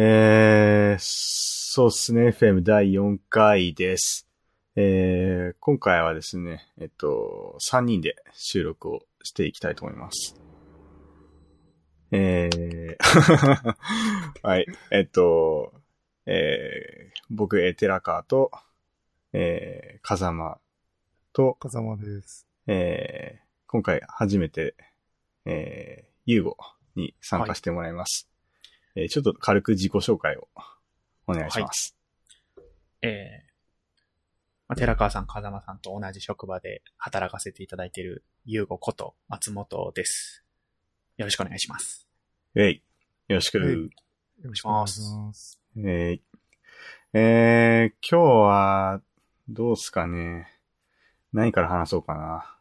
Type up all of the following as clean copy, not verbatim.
そうですね。FM 第4回です。今回はですね、3人で収録をしていきたいと思います。はい。僕、寺川と、風間と、風間です。今回初めて、ユーゴに参加してもらいます。はい、ちょっと軽く自己紹介をお願いします。はい、寺川さん、風間さんと同じ職場で働かせていただいているユーゴこと松本です。よろしくお願いします。よろしく。よろしくお願いします。今日はどうすかね。何から話そうかな。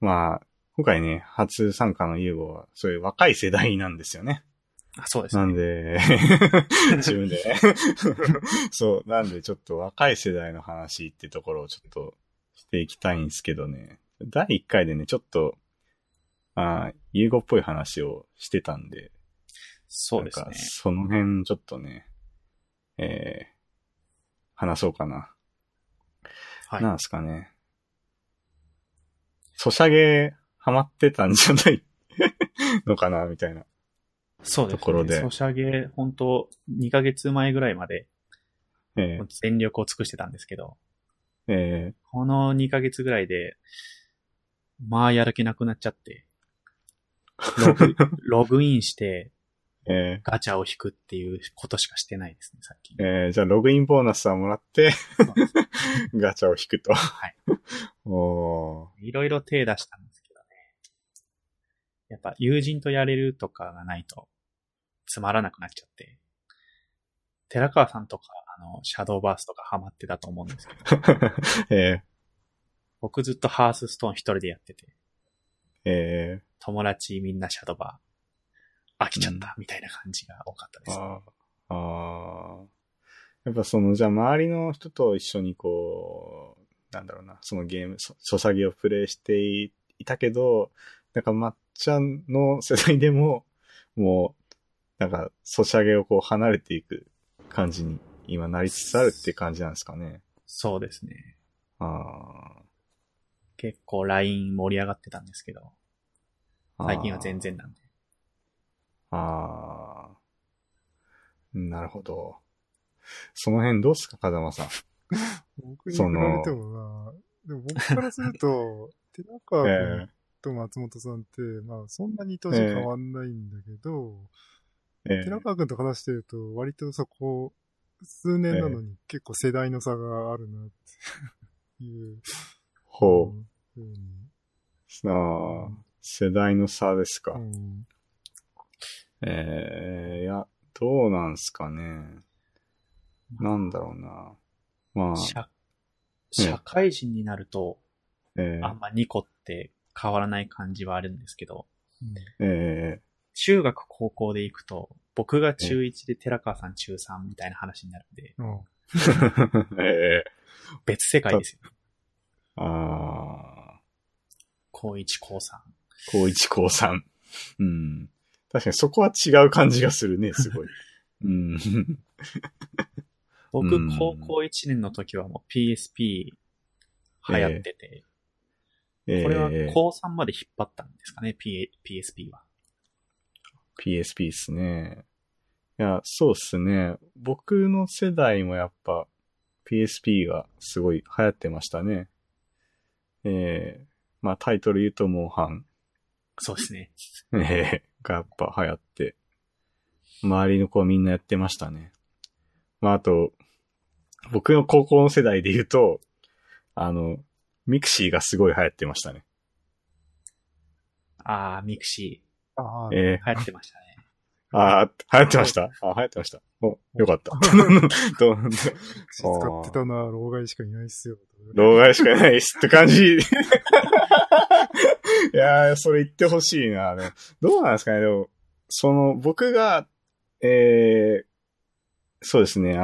まあ、今回ね、初参加のユーゴは、そういう若い世代なんですよね。あ、そうですね。なんで、自分でね。そう、なんでちょっと若い世代の話ってところをちょっとしていきたいんですけどね。第1回でね、ちょっと、ユーゴっぽい話をしてたんで。そうですね。なんかその辺ちょっとね、話そうかな。はい。なんですかね。ソシャゲハマってたんじゃないのかなみたいな。そうですね。ところでソシャゲ本当2ヶ月前ぐらいまで全力を尽くしてたんですけど、この2ヶ月ぐらいでまあやる気なくなっちゃってログインしてガチャを引くっていうことしかしてないですねさっき。じゃあログインボーナスはもらってガチャを引くと。はい。いろいろ手出したんですけどね。やっぱ友人とやれるとかがないとつまらなくなっちゃって。寺川さんとか、シャドーバースとかハマってたと思うんですけど。僕ずっとハースストーン一人でやってて。友達みんなシャドーバー。飽きちゃったみたいな感じが多かったです、ね。やっぱその、じゃあ周りの人と一緒にこう、なんだろうな、そのゲーム、ソシャゲをプレイしていたけど、なんかまっちゃんの世代でも、もう、なんかソシャゲをこう離れていく感じに今なりつつあるって感じなんですかね。そうですね。結構 LINE 盛り上がってたんですけど、最近は全然なんで。なるほど。その辺どうすか、風間さん。僕に比べてもな、でも僕からすると、寺川君と松本さんって、まあそんなに年変わんないんだけど、寺川君と話してると割とそこ、数年なのに結構世代の差があるなっていう。ほう。さあ、世代の差ですか。いや、どうなんすかね。なんだろうな。まあ、社会人になると、あんま2個って変わらない感じはあるんですけど、中学高校で行くと僕が中1で寺川さん中3みたいな話になるんで、別世界ですよ。高1高3。高1高3。うん。確かにそこは違う感じがするね、すごい。うん僕、高校1年の時はもう PSP 流行ってて、これは高3まで引っ張ったんですかね、PSP は。PSP ですね。いや、そうっすね。僕の世代もやっぱ PSP がすごい流行ってましたね。まあタイトル言うとモンハン。そうですね。がやっぱ流行って、周りの子はみんなやってましたね。まあ、あと、僕の高校の世代で言うと、ミクシーがすごい流行ってましたね。ミクシー。流行ってましたね。流行ってました。流行ってました。お、よかった。どうなんだ。使ってたのは老害しかいないっすよ。老害しかいないっすって感じ。いやー、それ言ってほしいな。でもどうなんですかね。でも、僕が、そうですね。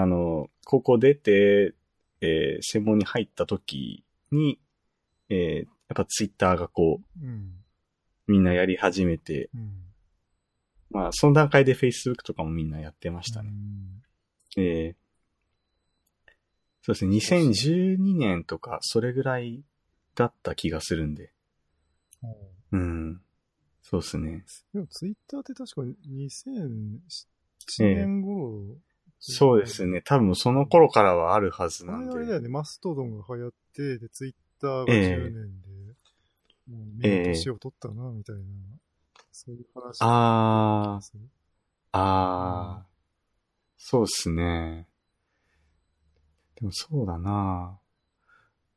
高校出て、専門に入った時に、やっぱツイッターがこう、みんなやり始めて、まあ、その段階で Facebook とかもみんなやってましたね。そうですね、2012年とか、それぐらいだった気がするんで。うん。そうですね。でも、ツイッターって確か2007年頃、そうですね。多分その頃からはあるはずなんで。あれだよね、マストドンが流行って、で、ツイッターが10年で、もう、年を取ったな、みたいな。そういう話。そうですね。でもそうだな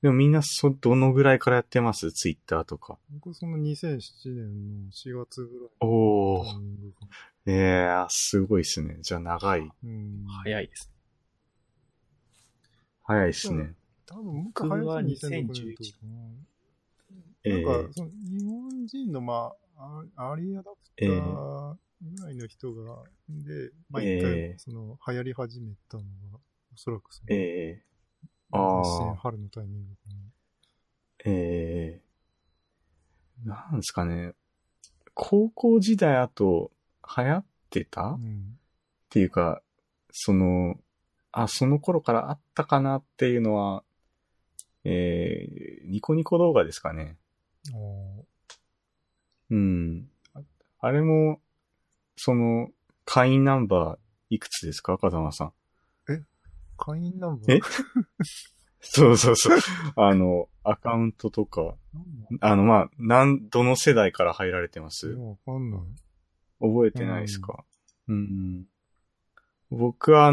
でもみんなどのぐらいからやってますツイッターとか。僕その2007年の4月ぐらい。おー。すごいですね。じゃあ長い。うん。早いですね。早いですね。多分僕は2011年。なんか、その日本人のまあ、アーリーアダプターぐらいの人が、で、まあ、一回、その、流行り始めたのが、おそらくその、春のタイミングかな。なんですかね、高校時代あと、流行ってた、っていうか、その、その頃からあったかなっていうのは、ニコニコ動画ですかね。うん。あれも、その、会員ナンバーいくつですか、風間さん。会員ナンバーそうそうそう。アカウントとか、まあ、どの世代から入られてます？わかんない。覚えてないですか？僕は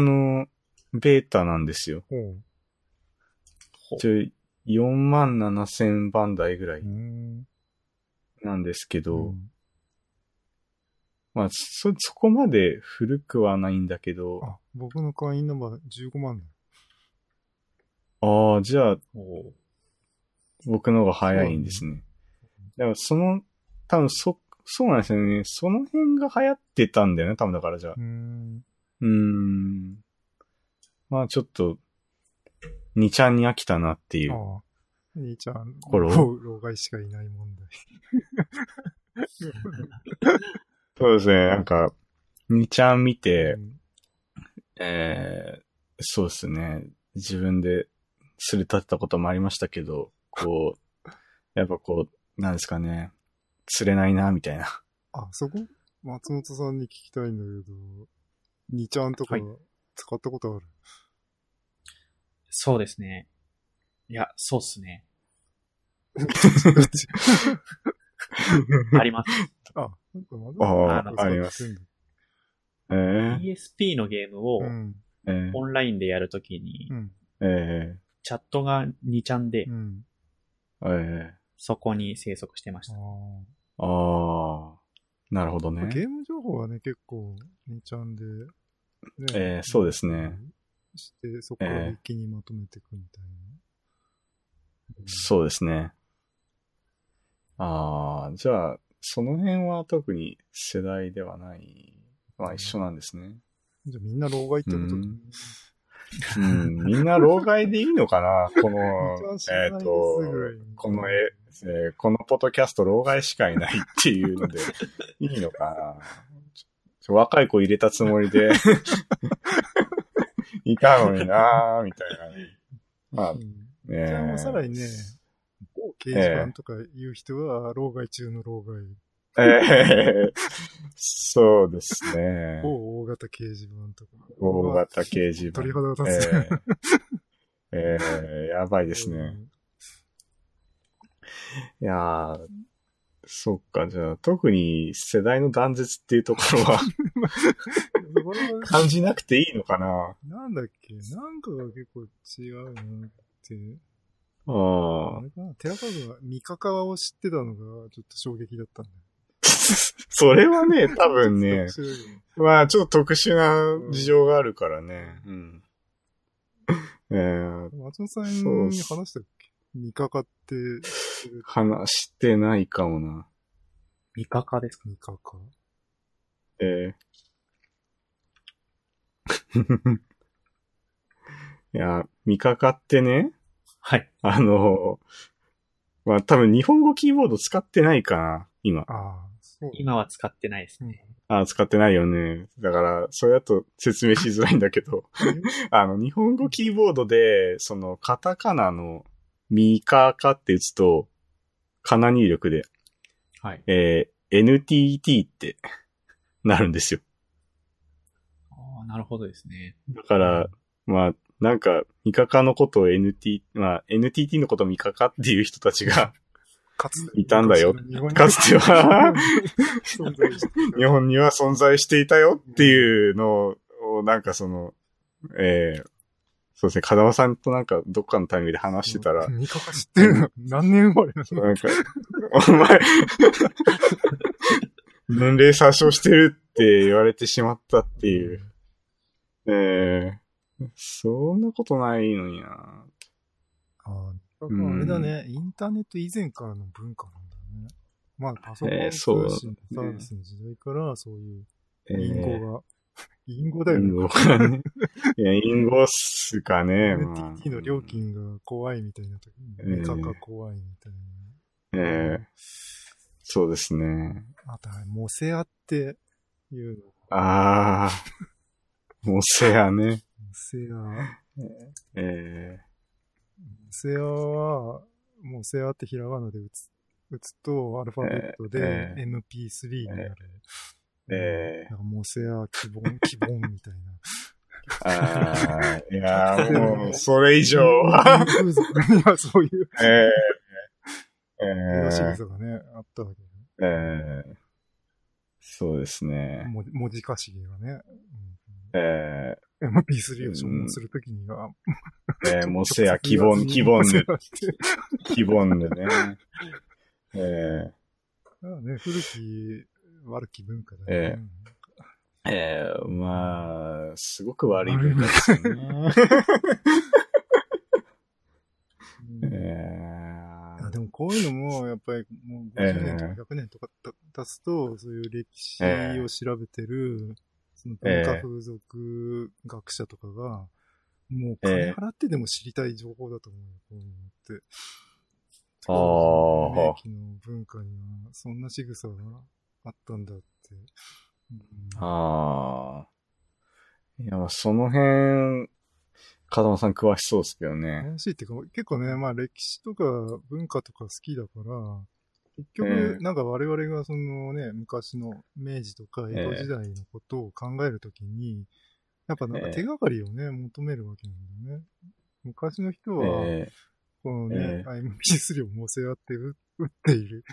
ベータなんですよ。47,000 番台ぐらい。なんですけど、まあ、そこまで古くはないんだけど。僕の会員ナンバー15万だ。じゃあ、僕の方が早いんですね。だから多分そうなんですよね。その辺が流行ってたんだよね、多分だからじゃあ。まあちょっと、2ちゃんに飽きたなっていう。兄ちゃん、老害しかいない問題。そうですね、なんか、兄ちゃん見て、そうですね、自分ですり立てたこともありましたけど、こう、やっぱこう、なんですかね、釣れないな、みたいな。そこ松本さんに聞きたいんだけど、兄ちゃんとか使ったことある？そうですね。いや、そうっすね。あります。あります。PSP のゲームをオンラインでやるときに、チャットが2ちゃんで、そこに生息してました。なるほどね。ゲーム情報はね、結構2ちゃんで、ね、そうですね。して、そこを一気にまとめていくみたいな。そうですね。じゃあ、その辺は特に世代ではない。一緒なんですね。じゃあみんな老害ってこと？みんな老害でいいのかなこの、このポッドキャスト老害しかいないっていうので、いいのかな若い子入れたつもりで、いたのになぁ、みたいな。じゃあもうさらにね、掲示板とか言う人は、老害中の老害。そうですね。大型掲示板とか。大型掲示板。鳥肌を立つ。やばいですね。いやー、そっか、じゃあ、特に世代の断絶っていうところは感じなくていいのかな。なんだっけ、なんかが結構違うな。あれかな、寺川がミカカワを知ってたのがちょっと衝撃だったんだよ。それはね、多分ね、まあちょっと特殊な事情があるからね。松本さんに話したっけ？ミカカって話してないかもな。ミカカですか？ミカカ。いや、ミカカってね。はい。まあ、多分日本語キーボード使ってないかな、今。今は使ってないですね。あ、使ってないよね。だから、それだと説明しづらいんだけど、日本語キーボードで、その、カタカナのミカカって打つと、カナ入力で、はい。NTT ってなるんですよ。ああ、なるほどですね。だから、まあ、なんか、ミカカのことを NTT のことをミカカっていう人たちが、かつていたんだよ。かつては日本には存在していたよっていうのをなんかその、そうですね、風間さんとなんかどっかのタイミングで話してたら、ミカカ知ってるの？何年生まれなの？なんかお前年齢詐称してるって言われてしまったっていう、そんなことないのにな。あー、あれだね、インターネット以前からの文化なんだね。まあ、パソコン通信サービスの時代から、そういう、隠語が、隠語だよね。隠語がね。いや、隠語っすかね。NTT の料金が怖いみたいな時に、価格怖いみたいな。そうですね。あと、モセアっていうの。ああ、モセアね。モセア。セアは、もうセアってひらがなで打つと、アルファベットで MP3 になる。なんかもうセア、希望みたいな。ああ、いやもう、それ以上は。そういう。仕草がね、あったわけね。そうですね。文字化しげがね。MP3 を所望するときには、モセア、希望ぬね。ね、古き悪き文化だね。まあ、すごく悪い文化ですよね。でもこういうのも、やっぱりもう50年とか100年とか経つと、そういう歴史を調べてる、文化風俗学者とかが、もう金払ってでも知りたい情報だと思う。こういうのって。ああ。明記の文化には、そんな仕草があったんだって。うん、ああ。いや、まあその辺、風間さん詳しそうですけどね。詳しいっていうか、結構ね、まあ歴史とか文化とか好きだから、結局、なんか我々がそのね、昔の明治とか江戸時代のことを考えるときに、やっぱなんか手がかりをね、求めるわけなんだよね。昔の人は、このね、MP3 をモセアって打っている。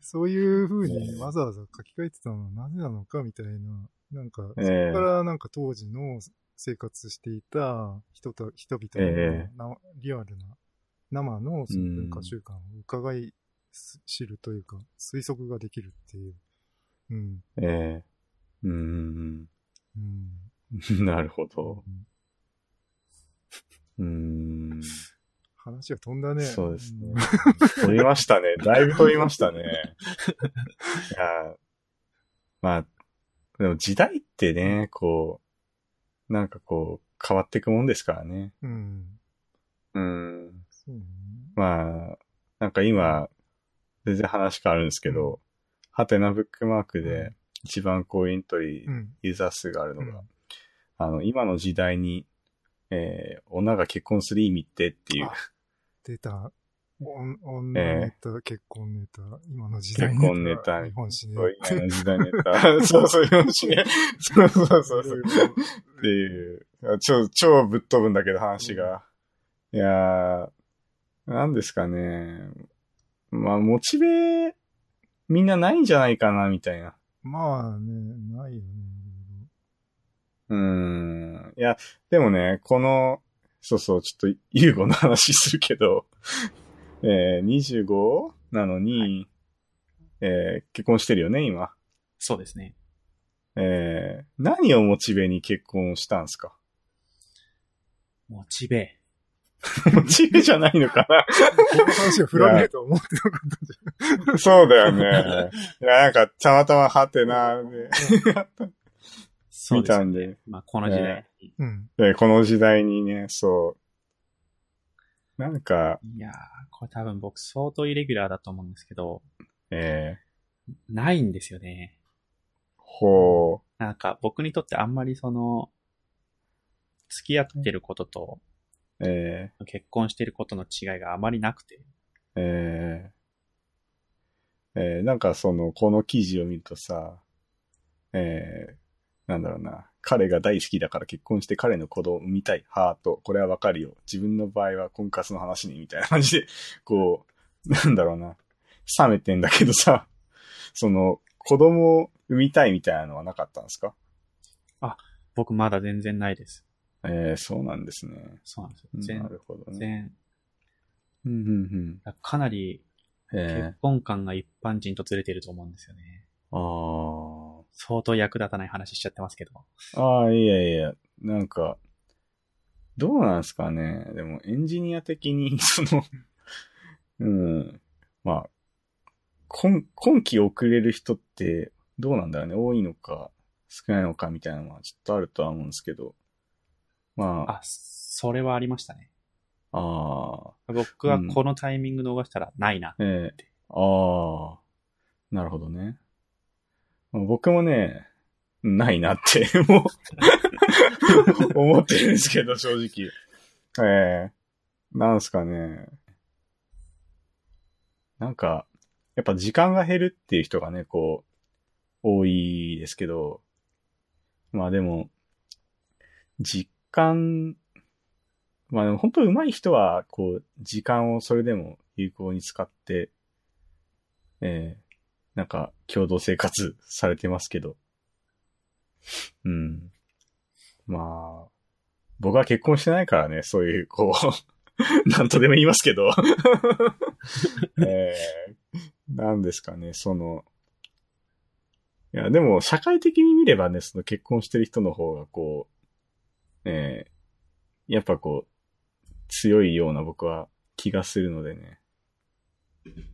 そういう風にわざわざ書き換えてたのはなぜなのかみたいな、なんか、そこからなんか当時の生活していた人々のリアルな、生の文化習慣を伺い、知るというか、推測ができるっていう。うん。なるほど。話が飛んだね。そうですね。飛びましたね。だいぶ飛びましたね。いや、まあ、でも時代ってね、こう、なんかこう、変わっていくもんですからね。そうね、まあ、なんか今、全然話変わるんですけど、ハテナブックマークで一番こうエントリー、ユーザー数があるのが、今の時代に、女が結婚する意味ってっていう。出た。女ネタ、結婚ネタ、今の時代ネタ。結婚ネタ。日本史ネタ。今の時代ネタ。そう、日本史ね。そう。っていう、超ぶっ飛ぶんだけど話が。いやー、なんですかね。まあ、モチベ、みんなないんじゃないかな、みたいな。まあね、ないよね。いや、でもね、この、そう、ちょっと、ユーゴの話するけど、25なのに、はい、結婚してるよね、今。そうですね。何をモチベに結婚したんすか？モチベ。モチベじゃないのかな。この話が振らねえと思ってなかったんじゃん。そうだよね。いや、なんか、たまたまハテナでそうですね、見たんで。まあ、この時代に、この時代にね、そう。なんか。いやー、これ多分僕相当イレギュラーだと思うんですけど。ないんですよね。ほう。なんか僕にとってあんまりその、付き合ってることと、結婚してることの違いがあまりなくて。なんかその、この記事を見るとさ、なんだろうな。彼が大好きだから結婚して彼の子供を産みたい。ハート。これはわかるよ。自分の場合は婚活の話にみたいな感じで、こう、なんだろうな。冷めてんだけどさ、その、子供を産みたいみたいなのはなかったんですか？あ、僕まだ全然ないです。そうなんですね。そうなんですよ。なるほどね。うんうんうん。かなり、結婚観が一般人とずれていると思うんですよね。ああ。相当役立たない話しちゃってますけど。ああ、いやいや、なんか、どうなんですかね。でもエンジニア的に、その、うん、まあ、今期遅れる人ってどうなんだろうね。多いのか少ないのかみたいなのはちょっとあるとは思うんですけど。まあ。あ、それはありましたね。ああ。僕はこのタイミング逃したらないなって。ああ。なるほどね。僕もね、ないなって、もう、思ってるんですけど、正直。なんすかね。なんか、やっぱ時間が減るっていう人がね、こう、多いですけど、まあでも、実感、まあでも本当に上手い人は、こう、時間をそれでも有効に使って、なんか、共同生活されてますけど。うん。まあ、僕は結婚してないからね、そういう、こう、なんとでも言いますけど、なんですかね、その、いや、でも、社会的に見ればね、その結婚してる人の方が、こう、やっぱこう、強いような僕は気がするのでね。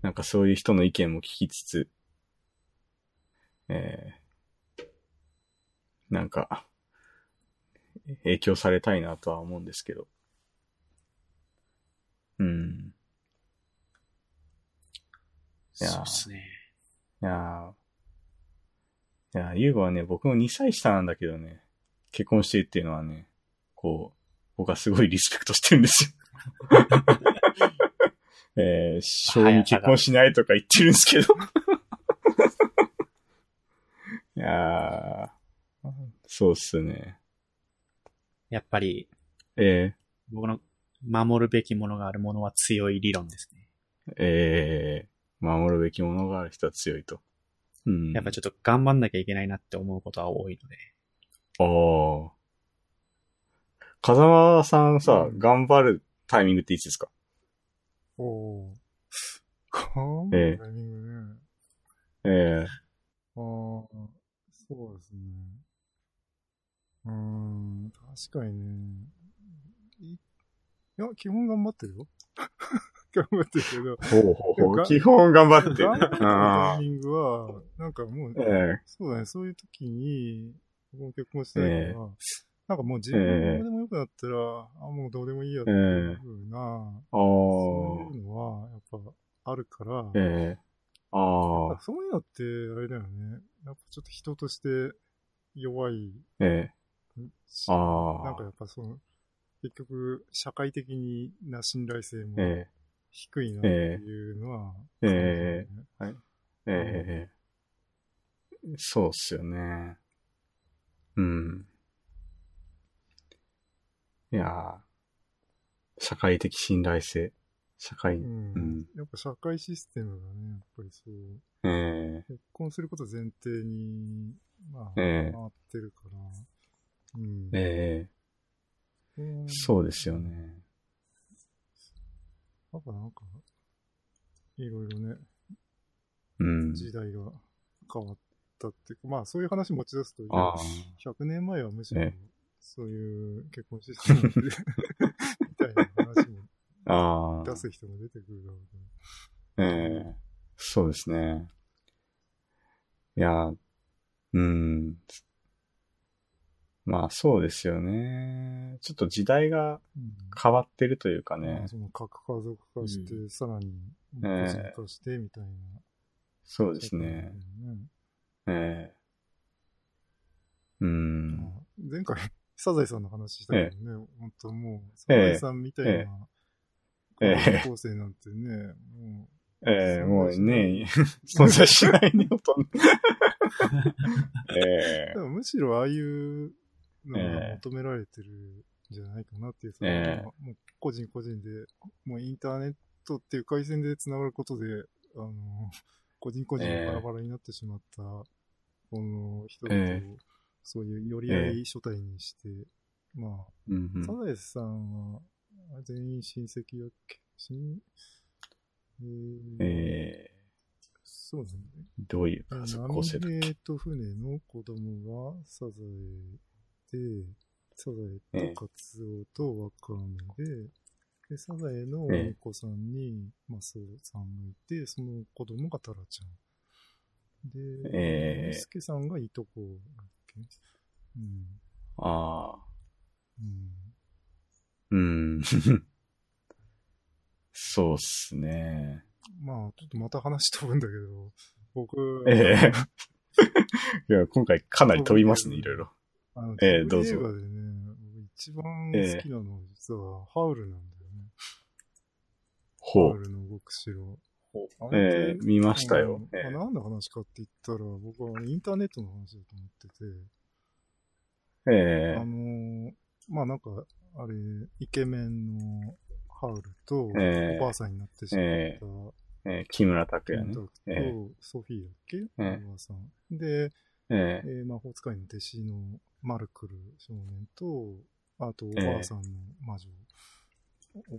なんかそういう人の意見も聞きつつ、なんか影響されたいなとは思うんですけど、うん、そうですね。いやユーゴはね、僕も2歳下なんだけどね、結婚してるっていうのはね、こう僕はすごいリスペクトしてるんですよ。正直結婚しないとか言ってるんですけど。いやー、そうっすね。やっぱり、僕の守るべきものがあるものは強い理論ですね。守るべきものがある人は強いと。うん。やっぱちょっと頑張んなきゃいけないなって思うことは多いので。ああ。風間さんさ、頑張るタイミングっていつですか？おー。タイミングね。そうですね。確かにね。いや、基本頑張ってるよ。頑張ってるけど。基本頑張ってる。タイミングは、なんかもう、そうだね、そういう時に、僕も結婚してないから、なんかもう自分でも良くなったら、もうどうでもいいやっていうふうな、そういうのはやっぱあるから、そういうのってあれだよね。やっぱちょっと人として弱い、なんかやっぱその結局社会的な信頼性も低いなっていうのは、そうっすよね。うん。いやー、社会的信頼性。社会、やっぱ社会システムがね、やっぱりそう、結婚すること前提に、まあ、回ってるから。そうですよね。やっぱなんか、いろいろね、時代が変わったっていうか、まあそういう話持ち出すと、100年前はむしろ、そういう結婚システムみたいな話も出す人も出てくるだろうね。そうですね。いや、まあそうですよね。ちょっと時代が変わってるというかね。その核家族化して、さらに、個人化してみたいな。そうですね。前回サザエさんの話したけどね、本当もうサザエさんみたいな高校生なんてね、もうね、存在しないね、ほとんど。でもむしろああいうのが求められてるんじゃないかなっていう、もう個人個人で、もうインターネットっていう回線でつながることで、個人個人バラバラになってしまった、この人々を、そういう寄り合い所帯にして、まあ、サザエさんは全員親戚だっけ、そうですね。どういう構成だっけ？ナミゲと船の子供がサザエで、サザエとカツオとワカメで、でサザエのお子さんにマスオさんがいて、その子供がタラちゃん。で、ノスケさんがいとこだっけ？そうっすね。まあ、ちょっとまた話飛ぶんだけど、僕。いや、今回かなり飛びますね、いろいろ。どうぞ。映画でね、一番好きなのは実はハウルなんだよね。ハウルの動く城。見ましたよ。何の話かって言ったら、僕はインターネットの話だと思ってて。まあなんか、あれ、イケメンの、ハウルと、おばあさんになってしまった、木村拓哉ね。と、ソフィーだっけ、おばあさん。で、魔法使いの弟子のマルクル少年と、あとおばあさんの魔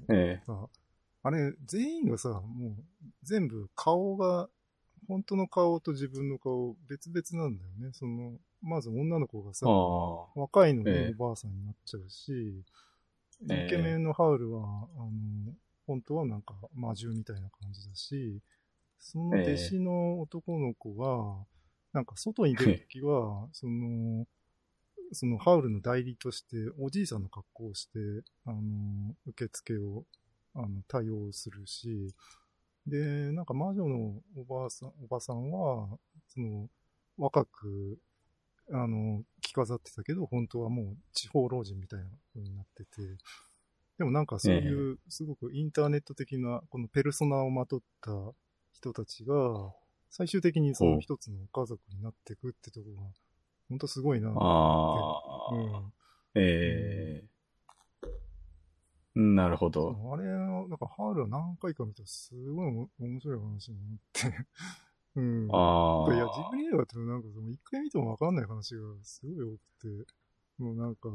女。あれ、全員がさ、もう全部顔が、本当の顔と自分の顔別々なんだよね。その、まず女の子がさ、若いのでおばあさんになっちゃうし、イケメンのハウルは、本当はなんか魔獣みたいな感じだし、その弟子の男の子は、なんか外に出るときは、そのハウルの代理として、おじいさんの格好をして、受付を、対応するし、で、なんか魔女のおばさんは、その、若く、着飾ってたけど、本当はもう地方老人みたいな風になってて、でもなんかそういう、すごくインターネット的な、このペルソナをまとった人たちが、最終的にその一つの家族になっていくってとこが、本当すごいなって思って。なるほど。あれ、なんかハールは何回か見たら、すごい面白い話になって。いや、ジブリ映画ってなんかその一回見ても分かんない話がすごい多くて、もうなんか、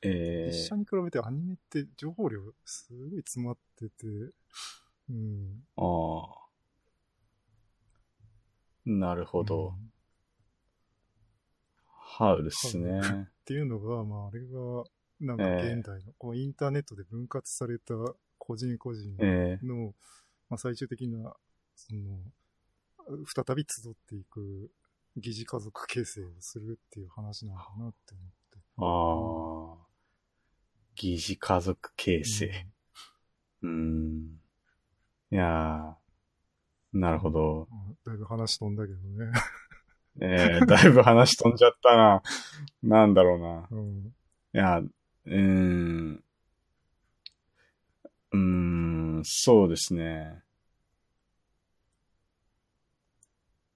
実写に比べてアニメって情報量すごい詰まってて、なるほど。ハウルっすね。っていうのが、まああれが、なんか現代の、こうインターネットで分割された個人個人の、まあ最終的な、その、再び集っていく疑似家族形成をするっていう話なのかなって思って。疑似家族形成。いやー、なるほど。だいぶ話飛んだけどね。だいぶ話飛んじゃったな。なんだろうな。いや、そうですね。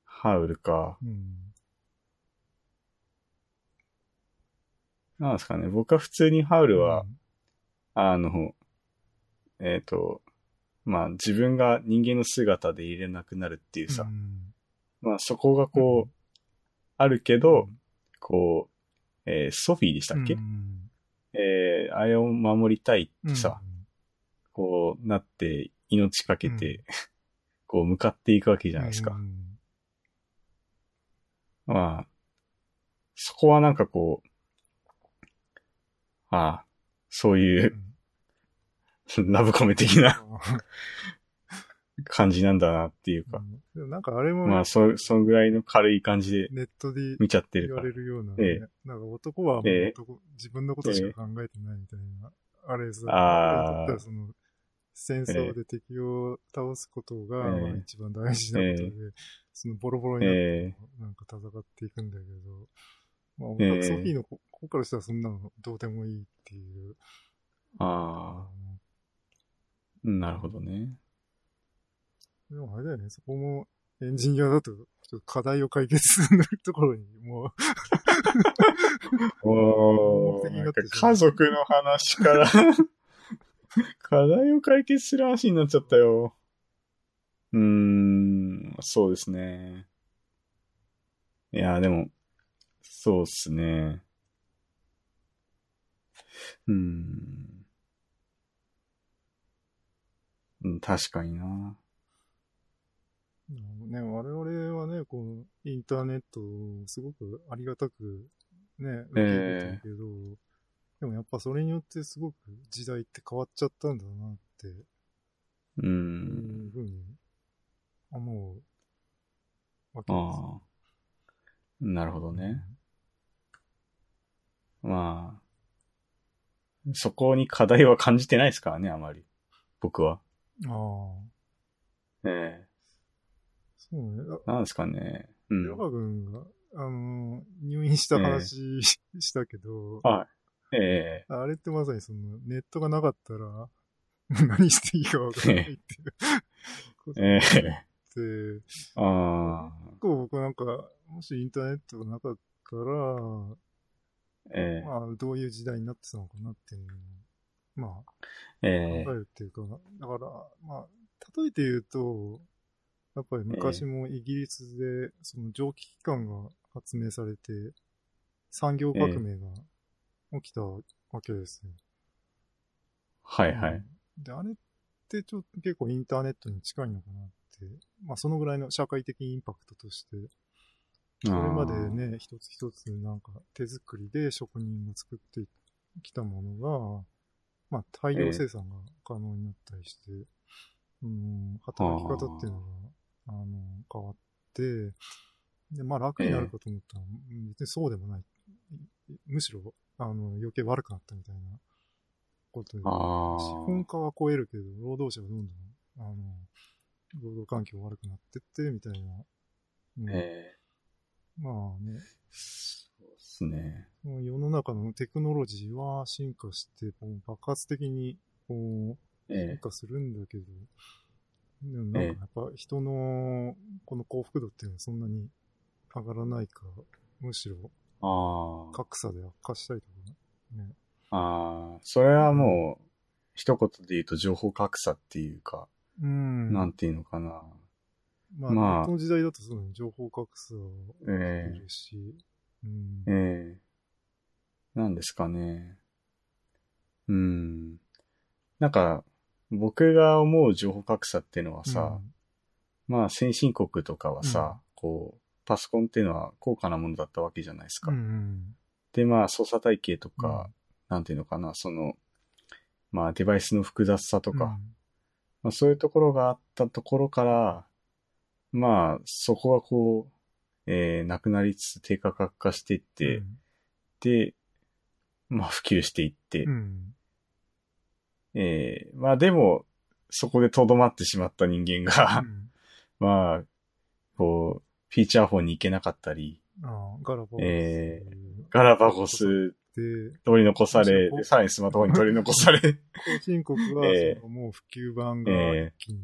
ハウルか。なんですかね。僕は普通にハウルは、まあ、自分が人間の姿でいれなくなるっていうさ、まあ、そこがこう、あるけど、こう、ソフィーでしたっけ？あれを守りたいってさ、こうなって命かけて、こう向かっていくわけじゃないですか。まあ、そこはなんかこう、そういう、ラブコメ的な感じなんだなっていうか。でもなんかあれも、まあ、そのぐらいの軽い感じで、ネットで見ちゃってるから。言われるような、なんか男はもう自分のことしか考えてないみたいな。あれさ、その戦争で敵を倒すことが一番大事なことで、そのボロボロになって、なんか戦っていくんだけど、まあ、オタクソフィーのここからしたらそんなのどうでもいいっていう。ああ。なるほどね。でもあれだよね、そこもエンジニアだと、ちょっと課題を解決するところにもうおー、なんか家族の話から課題を解決する話になっちゃったよ。そうですね。いやでもそうっすね。確かにな。ね、我々はね、こう、インターネットをすごくありがたくね、受け入れてるけど、でもやっぱそれによってすごく時代って変わっちゃったんだなって、いうふうに思うわけです。ああ。なるほどね。まあ、そこに課題は感じてないですからね、あまり。僕は。ああ。ねえ。なんですかね。ヨハ君が、入院した話したけど、はい。あれってまさにその、ネットがなかったら、何していいか分からないっていう。結構僕なんか、もしインターネットがなかったら、まあ、どういう時代になってたのかなっていうのを、まあ、考えるっていうか、だから、まあ、例えて言うと、やっぱり昔もイギリスでその蒸気機関が発明されて産業革命が起きたわけですね。はいはい。で、あれってちょっと結構インターネットに近いのかなって、まあそのぐらいの社会的インパクトとして、それまでね、一つ一つなんか手作りで職人が作ってきたものが、まあ大量生産が可能になったりして、働き方っていうのが、変わって、で、まあ楽になるかと思ったら、別にそうでもない。むしろ、余計悪くなったみたいなことで、資本家は超えるけど、労働者はどんどん、労働環境悪くなってって、みたいな。まあね。そうですね。世の中のテクノロジーは進化して、爆発的に、こう、進化するんだけど、でもなんかやっぱ人のこの幸福度っていうのはそんなに上がらないか、むしろ格差で悪化したりとかね。それはもう一言で言うと情報格差っていうか、なんていうのかな。まあ、まあ、この時代だとその情報格差を起きてるし、なんですかね。なんか、僕が思う情報格差っていうのはさ、まあ先進国とかはさ、こう、パソコンっていうのは高価なものだったわけじゃないですか。で、まあ操作体系とか、なんていうのかな、その、まあデバイスの複雑さとか、まあそういうところがあったところから、まあそこはこう、なくなりつつ低価格化していって、で、まあ普及していって、まあでも、そこで留まってしまった人間が、まあ、こう、フィーチャーフォンに行けなかったり、ガラパゴス取り残され、さらにスマートフォンに取り残され。後進国は、もう普及版が一気に、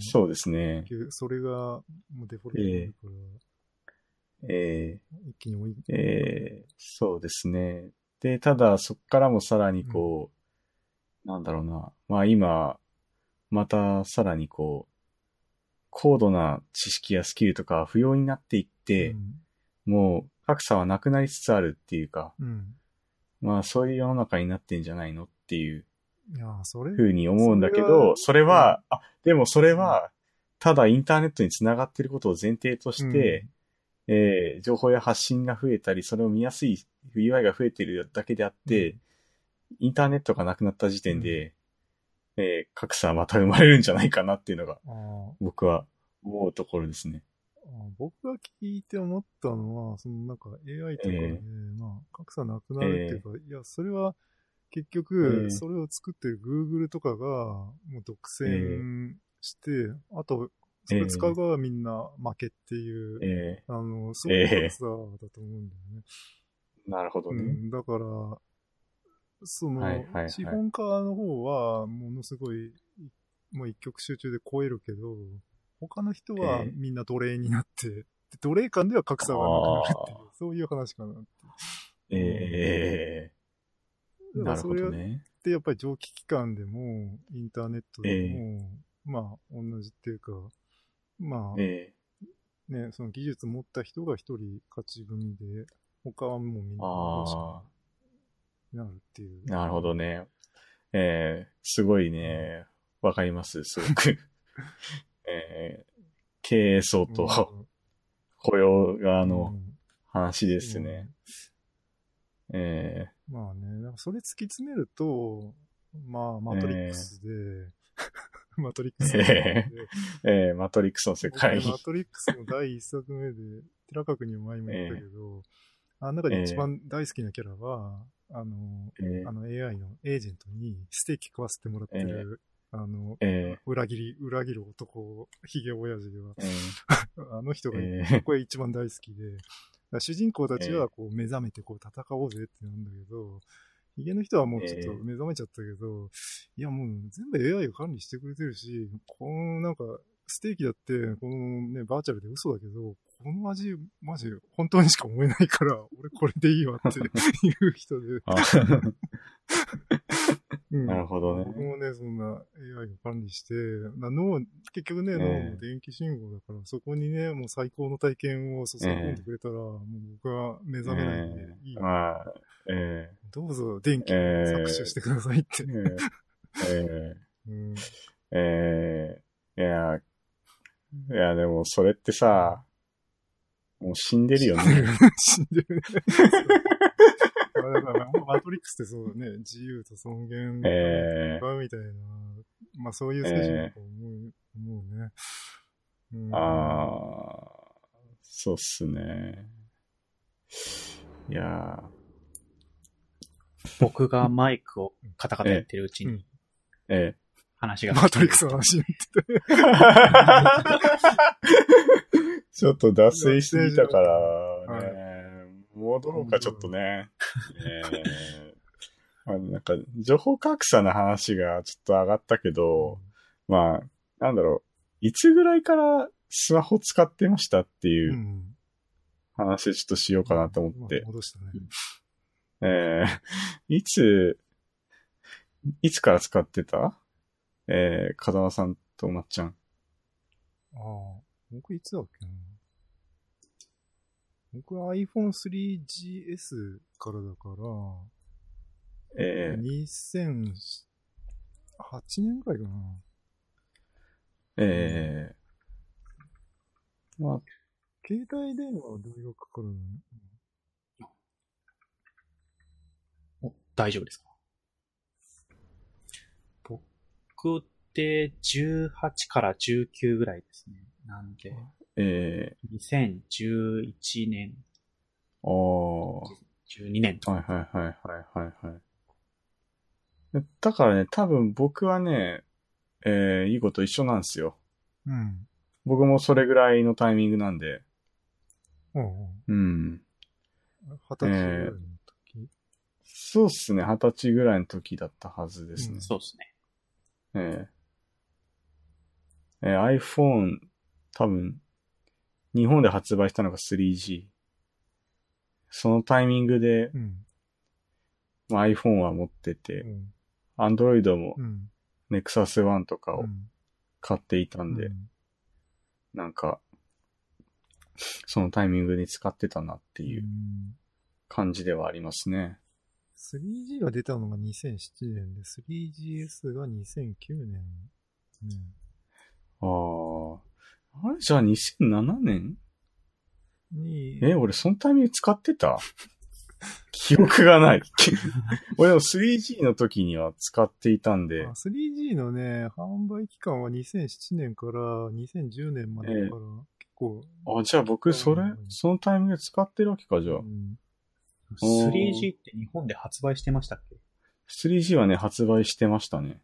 そうですね。それが、もうデフォルトになるから、一気に追い、そうですね。で、ただそこからもさらにこう、なんだろうな。まあ今、またさらにこう、高度な知識やスキルとか不要になっていって、もう格差はなくなりつつあるっていうか、まあそういう世の中になってんじゃないのっていうふうに思うんだけど、それは、でもそれは、ただインターネットにつながっていることを前提として、情報や発信が増えたり、それを見やすい UI が増えているだけであって、インターネットがなくなった時点で、格差はまた生まれるんじゃないかなっていうのが、僕は思うところですね。僕が聞いて思ったのは、そのなんか AI とかで、まあ、格差なくなるっていうか、いや、それは結局、それを作ってる Google とかが、もう独占して、あと、それ使う側はみんな負けっていう、そういうやつだと思うんだよね。なるほどね。うん、だから、その、資本家の方は、ものすごい、もう一極集中で超えるけど、他の人はみんな奴隷になって、奴隷間では格差がなくなるっていう、そういう話かなって。なるほどね。で、やっぱり蒸気機関でも、インターネットでも、まあ、同じっていうか、まあ、ね、その技術持った人が一人勝ち組で、他はもうみんな同じになるっていう。なるほどね。すごいね、わかります、すごく。経営層と雇用側の話ですね。まあね、なんかそれ突き詰めると、まあ、マトリックスで、マトリックスの世界で、マトリックスの世界。マトリックスの第一作目で、寺川君にも前も言ったけど、あの中で一番大好きなキャラは、あの AI のエージェントにステーキ食わせてもらってる、裏切る男、ヒゲ親父は、あの人が、これ一番大好きで、主人公たちはこう目覚めてこう戦おうぜってなんだけど、ヒゲの人はもうちょっと目覚めちゃったけど、いやもう全部 AI が管理してくれてるし、このなんかステーキだってこのねバーチャルで嘘だけど、この味マジ本当にしか思えないから俺これでいいわっていう人で、うん、なるほどね。僕もねそんな AI を管理して脳、結局ね脳も電気信号だからそこにねもう最高の体験を注ぎ込んでくれたら、もう僕は目覚めないんでいいわ、どうぞ電気を搾取してくださいっていやでもそれってさもう死んでるよね。死んでるね。だから、マトリックスってそうね、自由と尊厳がみたいな、まあそういう精神だと思うね。そうっすね。いや僕がマイクをカタカタ言ってるうちに、話が。マトリックスの話になってて。ちょっと脱水しすぎたから、ね、戻ろうか、ちょっとね。なんか、情報格差の話がちょっと上がったけど、まあ、なんだろう、いつぐらいからスマホ使ってましたっていう話をちょっとしようかなと思って。戻したね。いつから使ってた？風間さんとまっちゃん。ああ。僕いつだっけな。僕は iPhone 3GS からだから、2008年くらいかな。まあ、携帯電話は大学からね。お、大丈夫ですか？僕って18から19ぐらいですね。なんで、2011年、12年と。はい。だからね、多分僕はね、いいこと一緒なんですよ。うん。僕もそれぐらいのタイミングなんで。うん。20歳ぐらいの時？そうっすね、20歳ぐらいの時だったはずですね。うん、そうっすね。iPhone、多分、日本で発売したのが 3G。そのタイミングで、まあ、iPhone は持ってて、Android も Nexus One とかを買っていたんで、なんか、そのタイミングで使ってたなっていう感じではありますね。3G が出たのが2007年で、3GS が2009年。あれじゃあ2007年に、俺そのタイミング使ってた？記憶がない。俺も 3G の時には使っていたんで。3G のね、販売期間は2007年から2010年までだから、結構。あ、じゃあ僕そのタイミングで使ってるわけか、じゃあ。3G って日本で発売してましたっけ？ 3G はね、発売してましたね。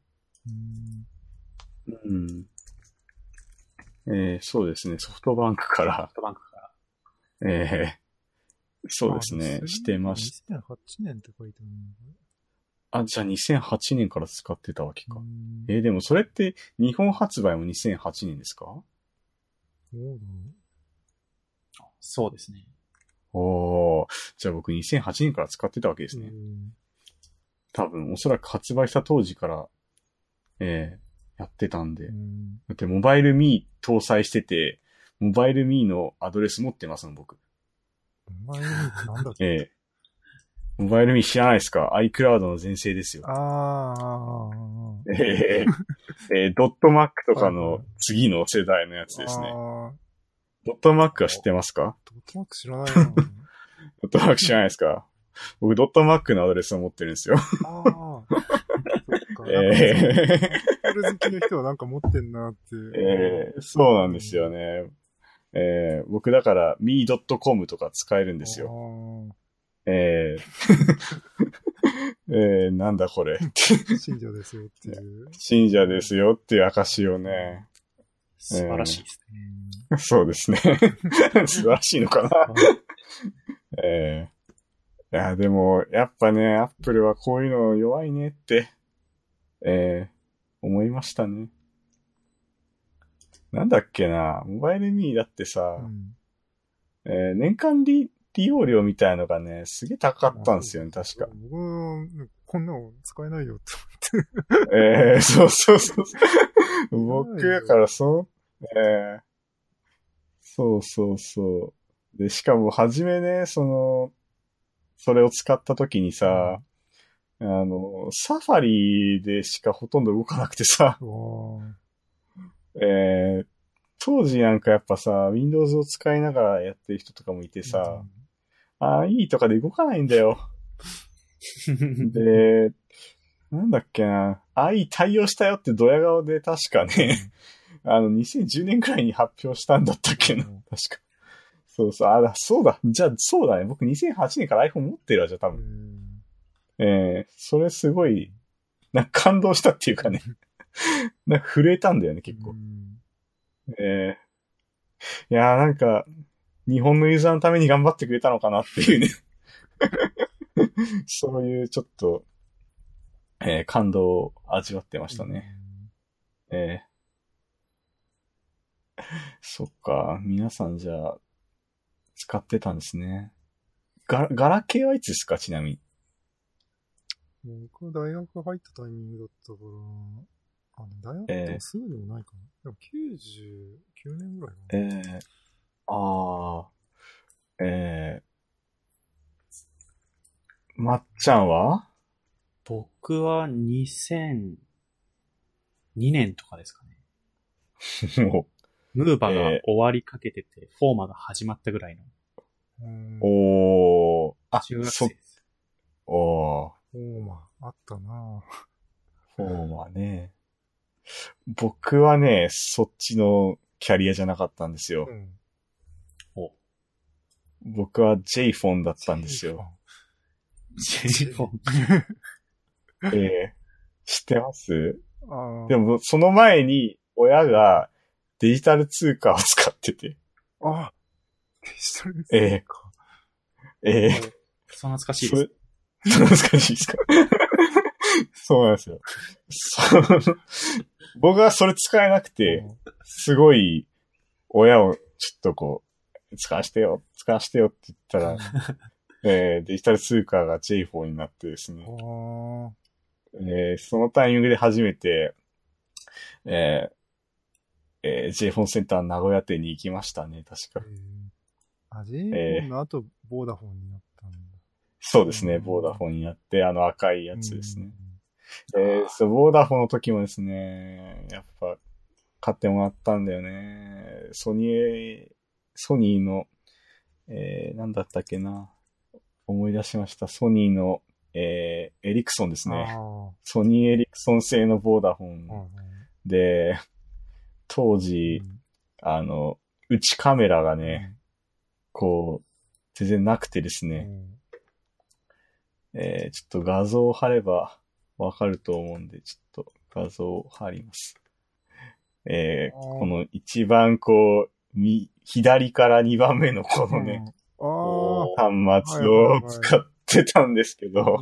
うん。そうですね、ソフトバンクから。そうですね、してました。2008年って書いてあるの？あ、じゃあ2008年から使ってたわけか。でもそれって日本発売も2008年ですか？そうですね。じゃあ僕2008年から使ってたわけですね。多分、おそらく発売した当時から、やってたんで。だって、モバイル Me 搭載してて、モバイル Me のアドレス持ってますもん、僕。モバイル Me ってなんだっけ？モバイル Me 知らないですか？ iCloud の前世ですよ。ドットマックとかの次の世代のやつですね。ドットマックは知ってますか？ドットマック知らないな。ドットマック知らないですか？僕、ドットマックのアドレスを持ってるんですよ。アップル好きの人はなんか持ってんなって。そうなんですよね。僕だから、me.com とか使えるんですよ。なんだこれ。信者ですよっていう。信者ですよっていう証をね。素晴らしいですね。そうですね。素晴らしいのかな。いや、でも、やっぱね、アップルはこういうの弱いねって、思いましたね。なんだっけな、モバイルミーだってさ、年間利用料みたいのがね、すげえ高かったんですよね、確か。僕は、こんなの使えないよって思って。そう。僕やから、そう。で、しかも、初めね、それを使ったときにさ、サファリでしかほとんど動かなくてさ、当時なんかやっぱさ、Windows を使いながらやってる人とかもいてさ、IE とかで動かないんだよ。で、なんだっけな、IE 対応したよってドヤ顔で確かね、2010年くらいに発表したんだったっけな、確か。そうだね。僕2008年から iPhone 持ってるわ、じゃあ多分。それすごい、なんか感動したっていうかね。なんか震えたんだよね、結構。いやーなんか、日本のユーザーのために頑張ってくれたのかなっていうね。そういうちょっと、感動を味わってましたね。そっか、皆さんじゃあ、使ってたんですね。ガラケーはいつですか、ちなみに。僕、大学入ったタイミングだったから、大学でもすぐでもないかな。でも99年ぐらいかな。まっちゃんは？僕は2002年とかですかね。もう。ムーバが終わりかけてて、フォーマが始まったぐらいの。中学生です。フォーマあったなぁ。フォーマね。僕はね、そっちのキャリアじゃなかったんですよ。僕は J フォンだったんですよ。J フォン。知ってます？でも、その前に親が、デジタル通貨を使ってて。デジタル通貨。そう懐かしいです。そう懐かしいですか。そうなんですよ。僕はそれ使えなくて、すごい、親をちょっとこう、使わしてよって言ったら、デジタル通貨が J4 になってですね。そのタイミングで初めて、J フォンセンター名古屋店に行きましたね、確か。J フォンの後、ボーダフォンになったんだ。そうですね、ボーダフォンになって、赤いやつですね。そう、ボーダフォンの時もですね、やっぱ、買ってもらったんだよね。ソニーの、なんだったっけな、思い出しました。ソニーの、エリクソンですね。ソニーエリクソン製のボーダフォンで、当時、内カメラがね、こう、全然なくてですね、ちょっと画像を貼ればわかると思うんで、ちょっと画像を貼ります。この一番こう、左から2番目のこのね、端末を使ってたんですけど、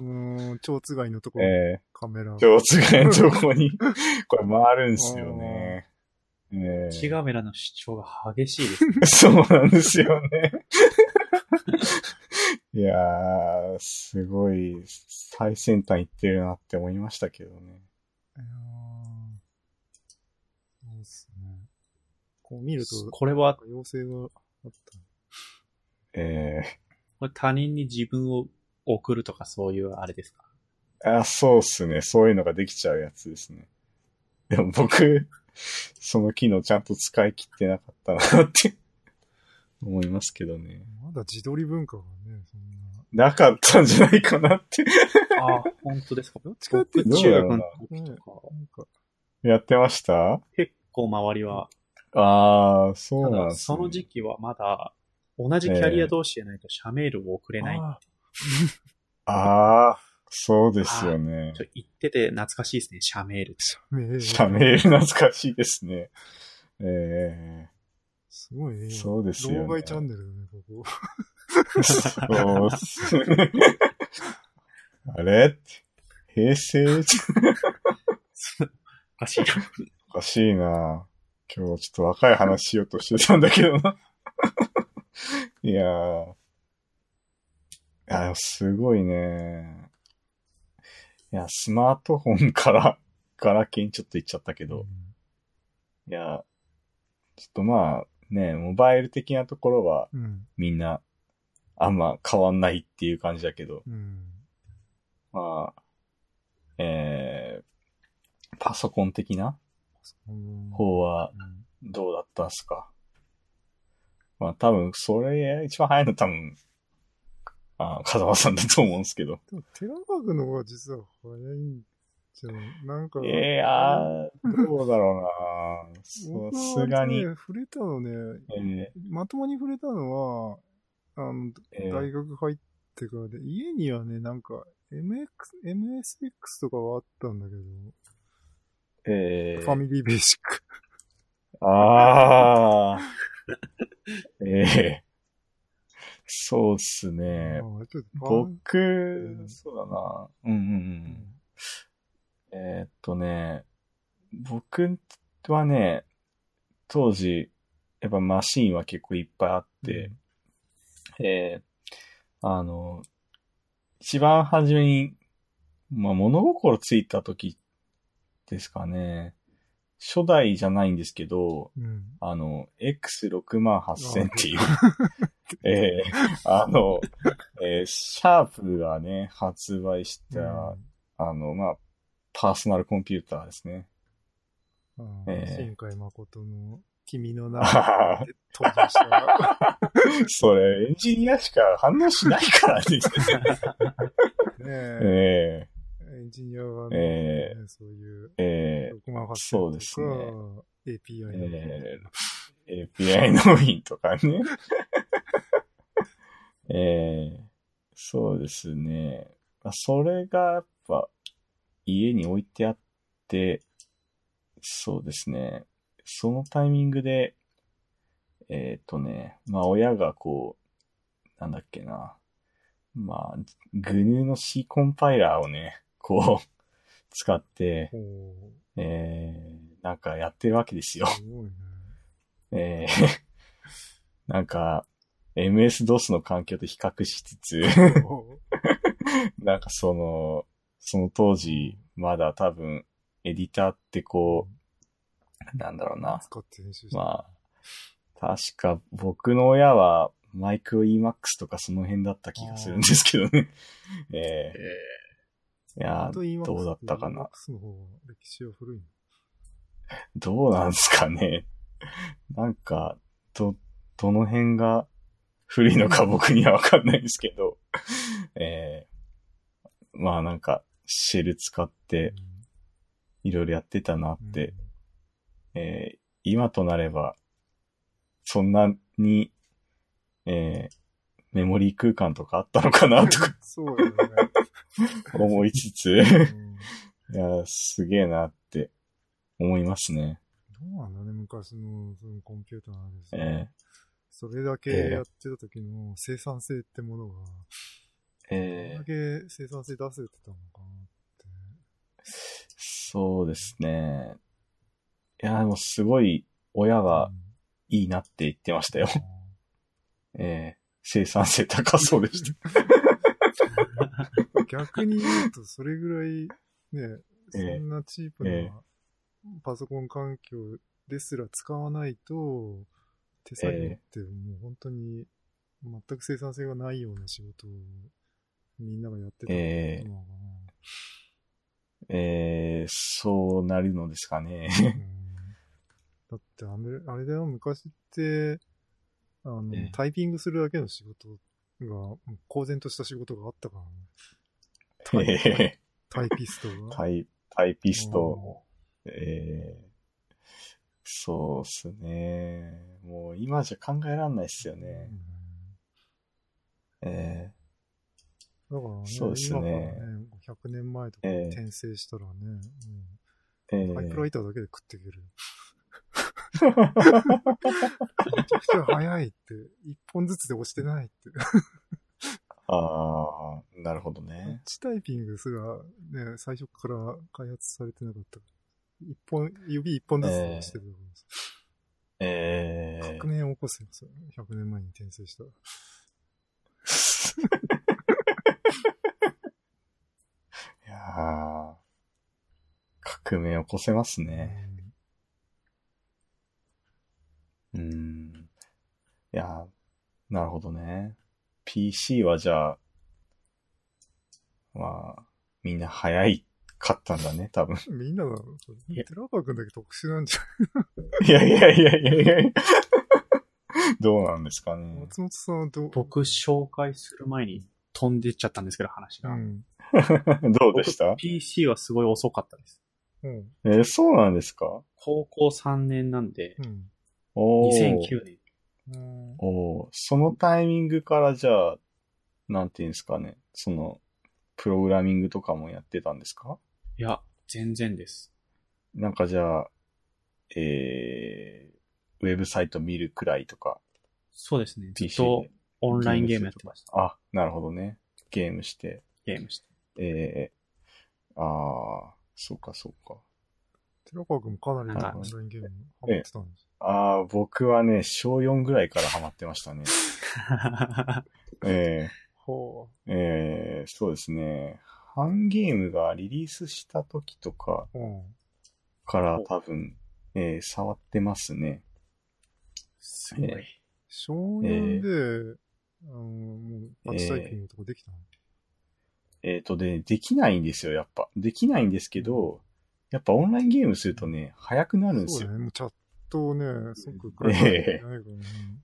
蝶つがいのところ、カメラ。蝶つがいのところに、これ回るんですよね。内カメラの主張が激しいですね。そうなんですよね。いやー、すごい最先端行ってるなって思いましたけどね。そうですね。こう見ると、これは、要請があった。これ他人に自分を送るとかそういうあれですか？あ、そうっすね。そういうのができちゃうやつですね。でも僕、その機能ちゃんと使い切ってなかったなって思いますけどね。まだ自撮り文化がね、そんな。なかったんじゃないかなって。あ、本当ですか？どっちかって中学の時とか。やってました？結構周りは。ああ、そうなんですね。その時期はまだ同じキャリア同士じゃないと社メールを送れないって。ああ。そうですよね。ちょっと言ってて懐かしいですね。社メール。社メール懐かしいですね。すごいね。そうですよね。老害チャンネルだね、ここ。そうっすね。あれ？平成？おかしいな。おかしいな。今日ちょっと若い話しようとしてたんだけどな。いやー。すごいね。いや、スマートフォンから、ガラケーにちょっと行っちゃったけど、いや、ちょっとまあね、モバイル的なところは、みんな、あんま変わんないっていう感じだけど、まあ、パソコン的な方は、どうだったんすか？まあ多分、それ、一番早いの多分、風間さんだと思うんですけど。でもテラバグの方が実は早いんじゃん。なんか。いやー、どうだろうなさすがに。触れたのね、まともに触れたのは、大学入ってからで、家にはね、なんか、MSX とかはあったんだけど、ファミリーベーシック。あー。そうっすね。僕、そうだな。僕はね、当時、やっぱマシンは結構いっぱいあって、一番初めに、まあ、物心ついた時ですかね。初代じゃないんですけど、X68000 っていう、シャープがね、発売した、まあ、パーソナルコンピューターですね。新海誠の君の名前で登場した。それ、エンジニアしか反応しないからですね。エンジニアはね、そういう、そうですね。API の、API 納品とかね。そうですね。それがやっぱ家に置いてあって、そうですね。そのタイミングで、まあ親がこう、なんだっけな。まあ、GNU の C コンパイラーをね、こう、使って、なんかやってるわけですよ。すごいね、なんか、MS-DOS の環境と比較しつつ、なんかその当時、まだ多分、エディターってこう、なんだろうな。まあ、確か僕の親は、マイクロ EMAX とかその辺だった気がするんですけどね。いやー、どうだったかな。EMAX の方は歴史は古いの？どうなんすかね。なんか、どの辺が古いのか僕にはわかんないんですけど。まあなんか、シェル使って、いろいろやってたなって。今となれば、そんなに、メモリー空間とかあったのかなとかそうだよね思いつつ、いやすげえなって思いますね。うなんだね、昔のそのコンピューターなんですね。それだけやってた時の生産性ってものが、どれだけ生産性出せてたのかなって。そうですね。いや、でもすごい親がいいなって言ってましたよ。うん、生産性高そうでした。逆に言うと、それぐらいね、そんなチープなパソコン環境ですら使わないと、手作業ってもう本当に全く生産性がないような仕事をみんながやってたってことなのかな。そうなるのですかね。だってあれだよ、昔ってタイピングするだけの仕事が公然とした仕事があったからね。タイピストが。タイピスト。そうっすね。もう今じゃ考えられないっすよね。だからね、そうですね、今からね、100年前とかに転生したらね、もうタイプライターだけで食っていける。めちゃくちゃ早いって、一本ずつで押してないって。ああ、なるほどね。タッチタイピングすら、ね、最初から開発されてなかったから。指一本ずつ押してると思います。革命を起こせますよ。100年前に転生したら。いやー、革命を起こせますね。いやー、なるほどね。PC はじゃあ、まあ、みんな早い。買ったんだね、多分。みんなだろう。寺川くんだけ特殊なんじゃん。いや。どうなんですかね。松本さんは僕、紹介する前に飛んでっちゃったんですけど、話が。うん、どうでした？ PC はすごい遅かったです。うん、そうなんですか？高校3年なんで、うん、2009年。そのタイミングからじゃあ、なんていうんですかね、その、プログラミングとかもやってたんですか？いや、全然です。なんかじゃあ、ウェブサイト見るくらいとか。そうですね。ずっとオンラインゲームやってました。あ、なるほどね。ゲームして。そうかそうか。寺川くんもかなりオンラインゲームにハマってたんです。僕はね、小4ぐらいからハマってましたね。そうですね。ハンゲームがリリースした時とかから多分、触ってますね。すごい。小4で、パッチタイピングとかできたの？できないんですよ、やっぱ。できないんですけど、やっぱオンラインゲームするとね、早くなるんですよ。そうね、もうチャットをね、すごく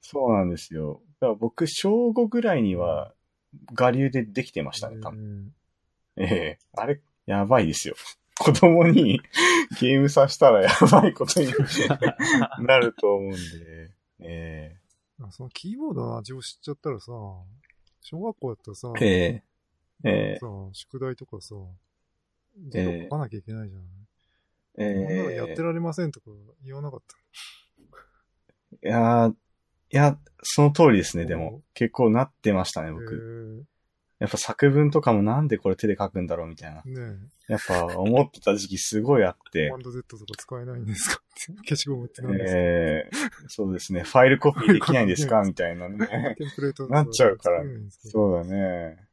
そうなんですよ。だから僕、小5ぐらいには、我流でできてましたね、多分。あれ、やばいですよ。子供にゲームさせたらやばいことになると思うんで。そのキーボードの味を知っちゃったらさ、小学校やったらさ、さ宿題とかさ、全部書かなきゃいけないじゃない。こんなのやってられませんとか言わなかった。いや、その通りですね、でも。結構なってましたね、僕。やっぱ作文とかもなんでこれ手で書くんだろうみたいな。ね、やっぱ思ってた時期すごいあって。コマンド Z とか使えないんですか？消しゴムって何ですか？そうですね。ファイルコピーできないんですかみたいなね。テンプレートなっちゃうから。そうだね。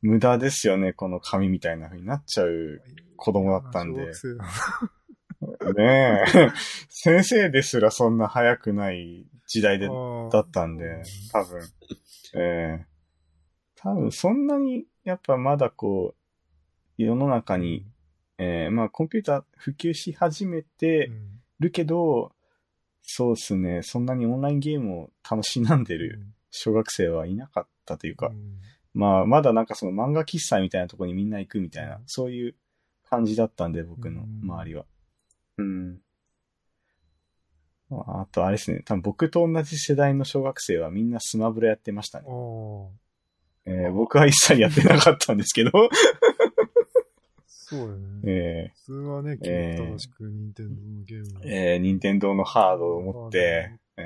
無駄ですよね、この紙みたいな風になっちゃう子供だったんで。ねえ。先生ですらそんな早くない時代だったんで、多分。多分そんなに、やっぱまだこう、世の中に、まあコンピューター普及し始めてるけど、そうですね、そんなにオンラインゲームを楽しんでる小学生はいなかったというか、まあまだなんかその漫画喫茶みたいなところにみんな行くみたいな、そういう感じだったんで、僕の周りは。あとあれですね、多分僕と同じ世代の小学生はみんなスマブラやってましたね。僕は一切やってなかったんですけど。そうよね。普通はね、正しく任天堂のゲームを、任天堂のハードを持って、ゲ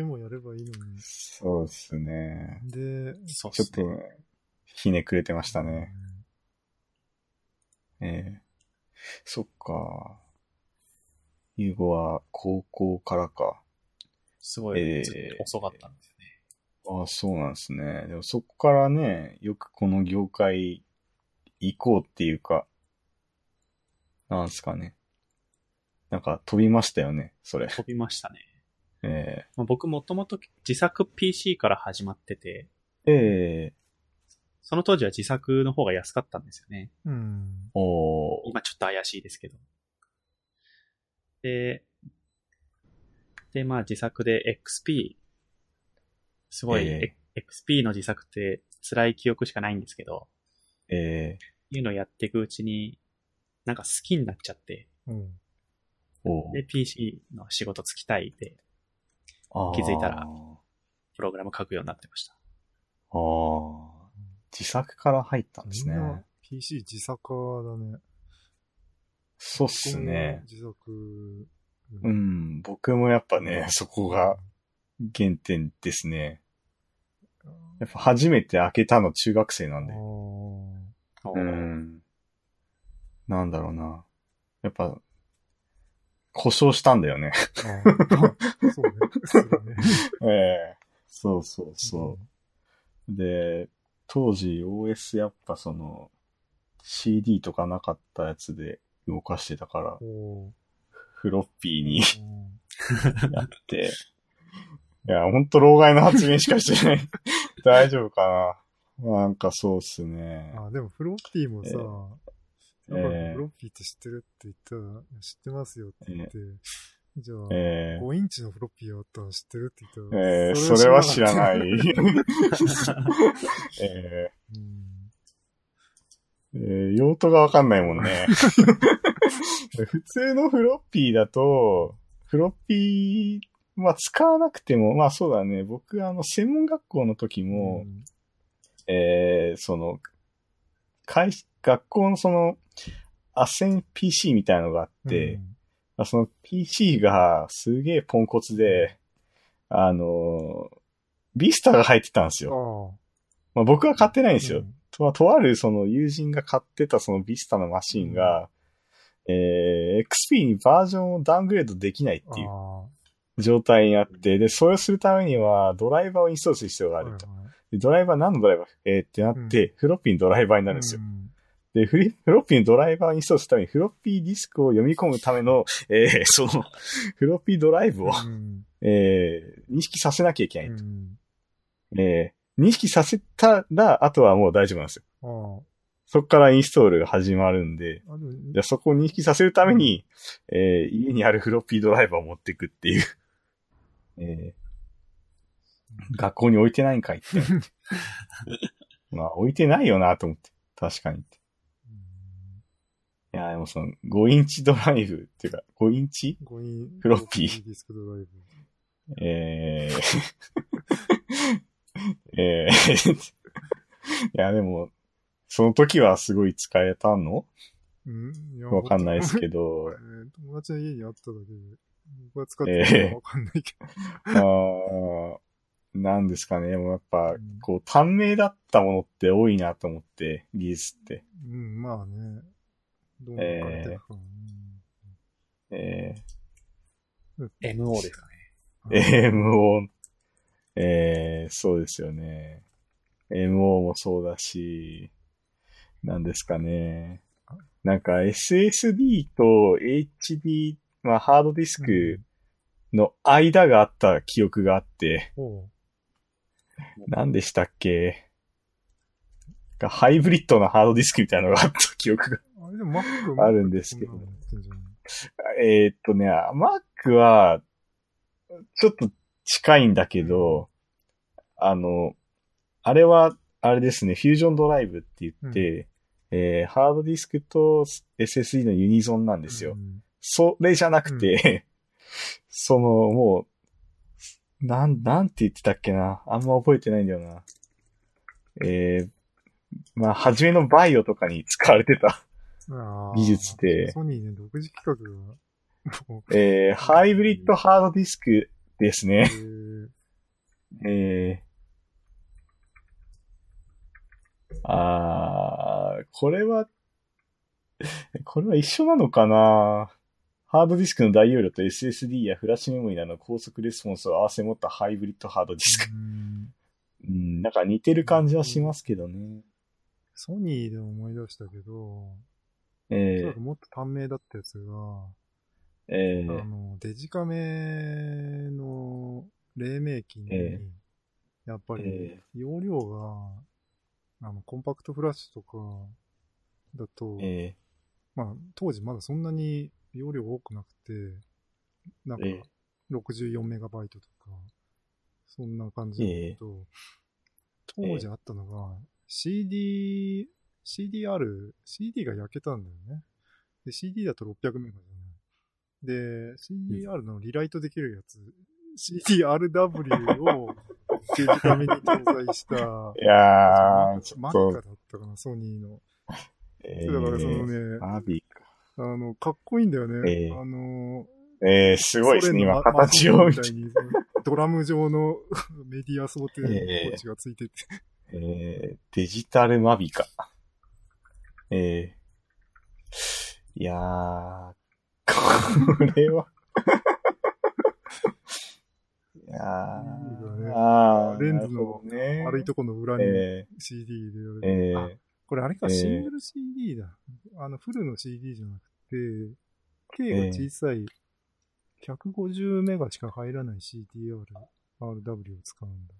ームをやればいいのに。そうですね。で、ちょっとひねくれてましたね。そっか。ゆうごは高校からか。すごい、遅かったんですね。ああ、そうなんですね。でもそこからね、よくこの業界行こうっていうか、なんすかね。なんか飛びましたよね、それ。飛びましたね。まあ、僕もともと自作 PC から始まってて、その当時は自作の方が安かったんですよね。今ちょっと怪しいですけど。で、まあ自作で XP、すごい、XP の自作って辛い記憶しかないんですけど、いうのをやっていくうちに、なんか好きになっちゃって、で、PC の仕事つきたいで、気づいたら、プログラム書くようになってました。ああ。自作から入ったんですね。みんな PC 自作だね。そうっすね。自作。うん、僕もやっぱね、そこが原点ですね。やっぱ初めて開けたの中学生なんで。なんだろうな。やっぱ、故障したんだよね。そうね。そうね。そうそうそう。うん、で、当時 OS やっぱその CD とかなかったやつで動かしてたから、フロッピーにやって、いや、ほんと老害の発言しかしてない。大丈夫かな。なんかそうっすね。あ、でもフロッピーもさ、フロッピーって知ってるって言ったら、知ってますよって言って、じゃあ、5インチのフロッピーがあったの知ってるって言ったら、それは知らない。用途がわかんないもんね。普通のフロッピーだと、フロッピー、まあ使わなくても、まあそうだね、僕専門学校の時も、学校のその、アセン PC みたいなのがあって、その PC がすげえポンコツで、ビスタが入ってたんですよ。まあ、僕は買ってないんですよ。とあるその友人が買ってたそのビスタのマシンが、XP にバージョンをダウングレードできないっていう状態になって、で、それをするためにはドライバーをインストールする必要があると。でドライバー何のドライバーってなって、フロッピーのドライバーになるんですよ。で、フロッピーのドライバーをインストールするために、フロッピーディスクを読み込むための、その、フロッピードライブを、認識させなきゃいけないと。認識させたら、あとはもう大丈夫なんですよ。そこからインストールが始まるんで、じゃあそこを認識させるために、家にあるフロッピードライバーを持っていくっていう。学校に置いてないんかいって。まあ、置いてないよなと思って。確かに。いや、でもその、5インチドライブっていうか、5インチフロッピー。ディスクドライブ。いや、でも、その時はすごい使えたの？わかんないですけど。友達の家にあっただけで、僕は使ってたのわかんないけど。なんですかね。もうやっぱ、こう、短命だったものって多いなと思って、技術って。まあね。どうなってるかね。MO ですかね。MO。そうですよね。MO もそうだし、なんですかね。なんか SSD と HD、まあハードディスクの間があった記憶があって、何でしたっけ？ハイブリッドなハードディスクみたいなのがあった記憶があるんですけど。Mac は、ちょっと近いんだけど、あれは、あれですね、フュージョンドライブって言って、ハードディスクと SSD のユニゾンなんですよ。それじゃなくて、その、もう、なんて言ってたっけな。あんま覚えてないんだよな。まあ、初めのバイオとかに使われてた技術で。ソニーね、独自企画が。ハイブリッドハードディスクですね。これは一緒なのかな。ハードディスクの大容量と SSD やフラッシュメモリなどの高速レスポンスを合わせ持ったハイブリッドハードディスク。なんか似てる感じはしますけどね。ソニーで思い出したけど、もっと短命だったやつが、デジカメの黎明期に、やっぱり容量がコンパクトフラッシュとかだと、まあ当時まだそんなに容量多くなくて、なんか 64MB とか、そんな感じだけど、当時あったのが、CD が焼けたんだよね。で、CD だと600MB じゃない。で、CDR のリライトできるやつ、CDRW をデジカメに搭載した、いやー、マッカだったかな、ソニーの。だからそのね、アビカ。かっこいいんだよね。すごいですね、今、形をみたいに。ドラム状のメディア想定のポーチがついてて。デジタルマビカ。いやー、これは。いやー、レンズの悪いとこの裏に CD 入れられる。これあれか、シングル CD だ。フルの CD じゃなくて、K が小さい、150メガしか入らない CDR、RW を使うんだ。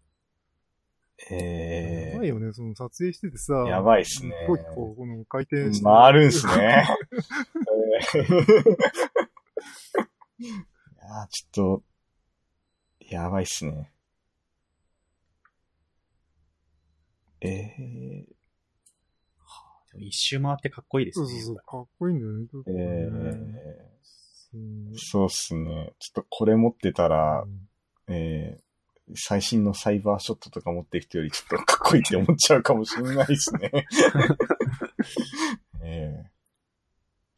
やばいよね、その撮影しててさ。やばいっすね。すごいこの回転して。回るんすね。いや、ちょっと、やばいっすね。一周回ってかっこいいですね。そう、かっこいいんだよね。そうっすね。ちょっとこれ持ってたら、最新のサイバーショットとか持ってきてよりちょっとかっこいいって思っちゃうかもしれないですね。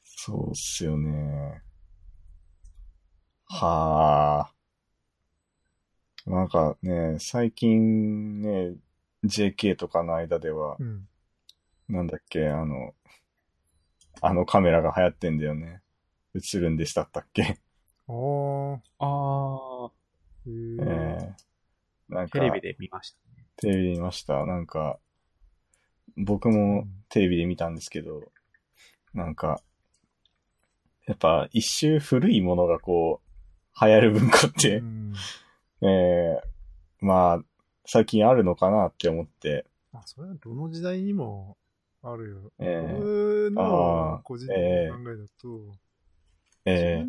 そうっすよね。はぁ。なんかね、最近ね、JK とかの間では、なんだっけ、あのカメラが流行ってんだよね。映るんでしたったっけ。なんかテレビで見ましたね。テレビで見ました。なんか、僕もテレビで見たんですけど、なんか、やっぱ一周古いものがこう、流行る文化って、まあ、最近あるのかなって思って。それはどの時代にも、あるよ。僕の個人的な考えだと、10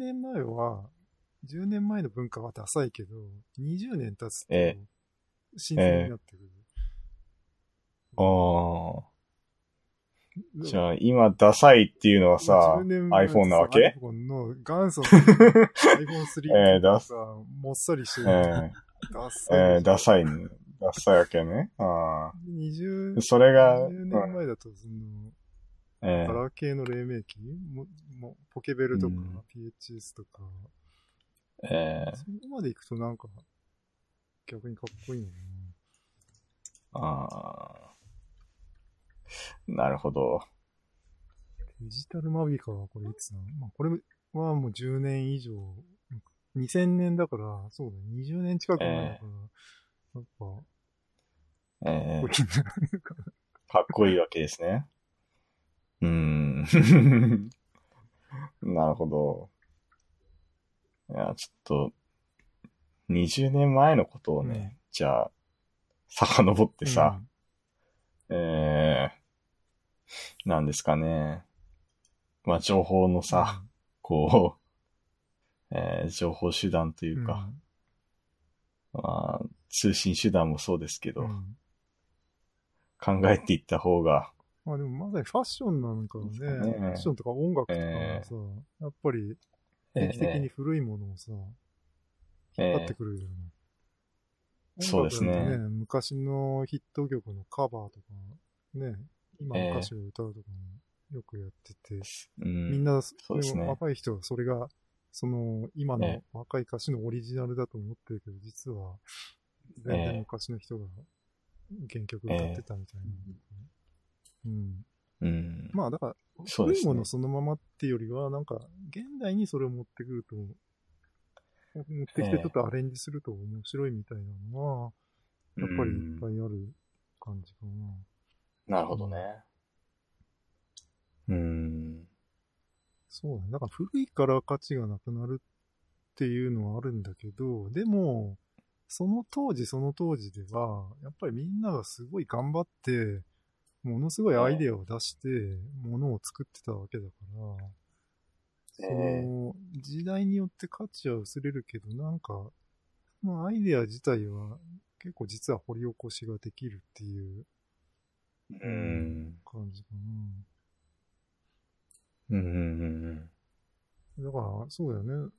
年前の文化はダサいけど、20年経つと、新鮮になってくる。じゃあ、今、ダサいっていうのはさ、iPhone なわけ ?iPhone の元祖の iPhone3 とかさ、もっさりしてる。ダサいね。ダサいわけね。それが。20年前だと、ガラケーの黎明期もポケベルとか、PHS とか。そこまで行くとなんか、逆にかっこいいね。なるほど。デジタルマビカはこれいつなの？これはもう10年以上、2000年だから、そうだね、20年近く前だから、やっぱ、かっこいいわけですね。なるほど。いや、ちょっと、20年前のことをね、じゃあ、遡ってさ、なんですかね。まあ、情報のさ、こう、情報手段というか、まあ、通信手段もそうですけど、考えていった方が。まあでもまさにファッションなんかね、ファッションとか音楽とかもさ、やっぱり定期的に古いものをさ、引っ張ってくるよね。そうですね。昔のヒット曲のカバーとか、ね、今の歌手が歌うとかも、よくやってて、うん、みんな、そうですね、若い人はそれが、その、今の若い歌手のオリジナルだと思ってるけど、実は、全然昔の人が原曲歌ってたみたいな。うん。うん、まあ、だから、古いものそのままっていうよりは、なんか、現代にそれを持ってくると、持ってきてちょっとアレンジすると面白いみたいなのは、やっぱりいっぱいある感じかな。うん、なるほどね。そうだね。だから古いから価値がなくなるっていうのはあるんだけど、でも、その当時その当時では、やっぱりみんながすごい頑張って、ものすごいアイデアを出して、ものを作ってたわけだから、その時代によって価値は薄れるけど、なんか、そのアイデア自体は結構実は掘り起こしができるっていう感じかな。だから、そうだよね。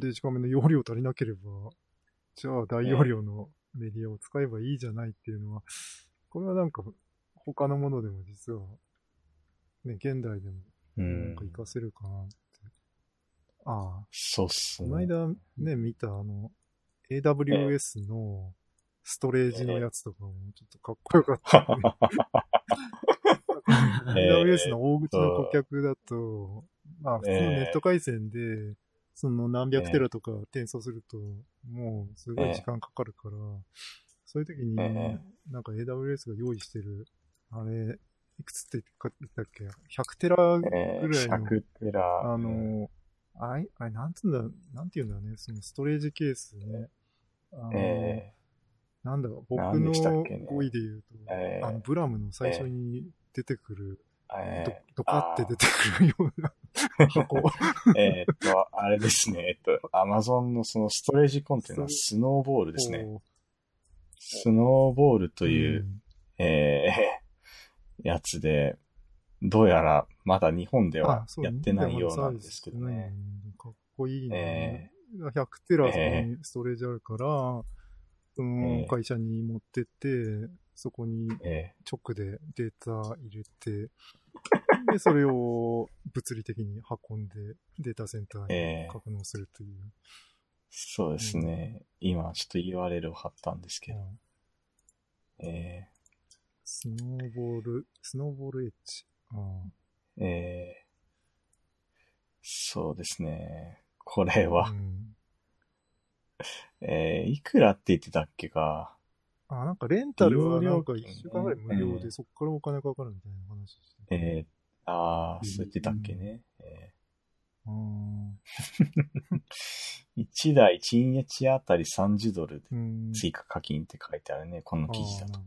デジカメの容量足りなければ、じゃあ大容量のメディアを使えばいいじゃないっていうのは、これはなんか、他のものでも実は、ね、現代でも、なんか活かせるかなって。ああ。そうっすね。この間ね、見たAWS のストレージのやつとかもちょっとかっこよかった、ね。AWS の大口の顧客だと、まあ普通ネット回線で、その何百テラとか転送すると、もうすごい時間かかるから、そういう時に、なんか AWS が用意してる、あれ、いくつって言ったっけ ?100 テラぐらいの。100テラ。あれ、なんて言うんだろうね。そのストレージケースね。なんだろう、僕の語彙で言うと、ブラムの最初に出てくる、ドカって出てくるような箱。あれですね。Amazon のそのストレージコンテナ、スノーボールですね。スノーボールという、やつで、どうやらまだ日本ではやってないようなんですけどね。かっこいいね。100テラストレージあるから、その会社に持ってって、そこに直でデータ入れて、で、それを物理的に運んでデータセンターに格納するという。そうですね。今、ちょっと URL を貼ったんですけど。スノーボールエッジ。そうですね。これは、いくらって言ってたっけか。あ、なんかレンタルはなんか1週間ぐらい無料で、そっからお金かかるみたいな話して。そう言ってたっけね。1台1日あたり$30で追加課金って書いてあるね、この記事だと。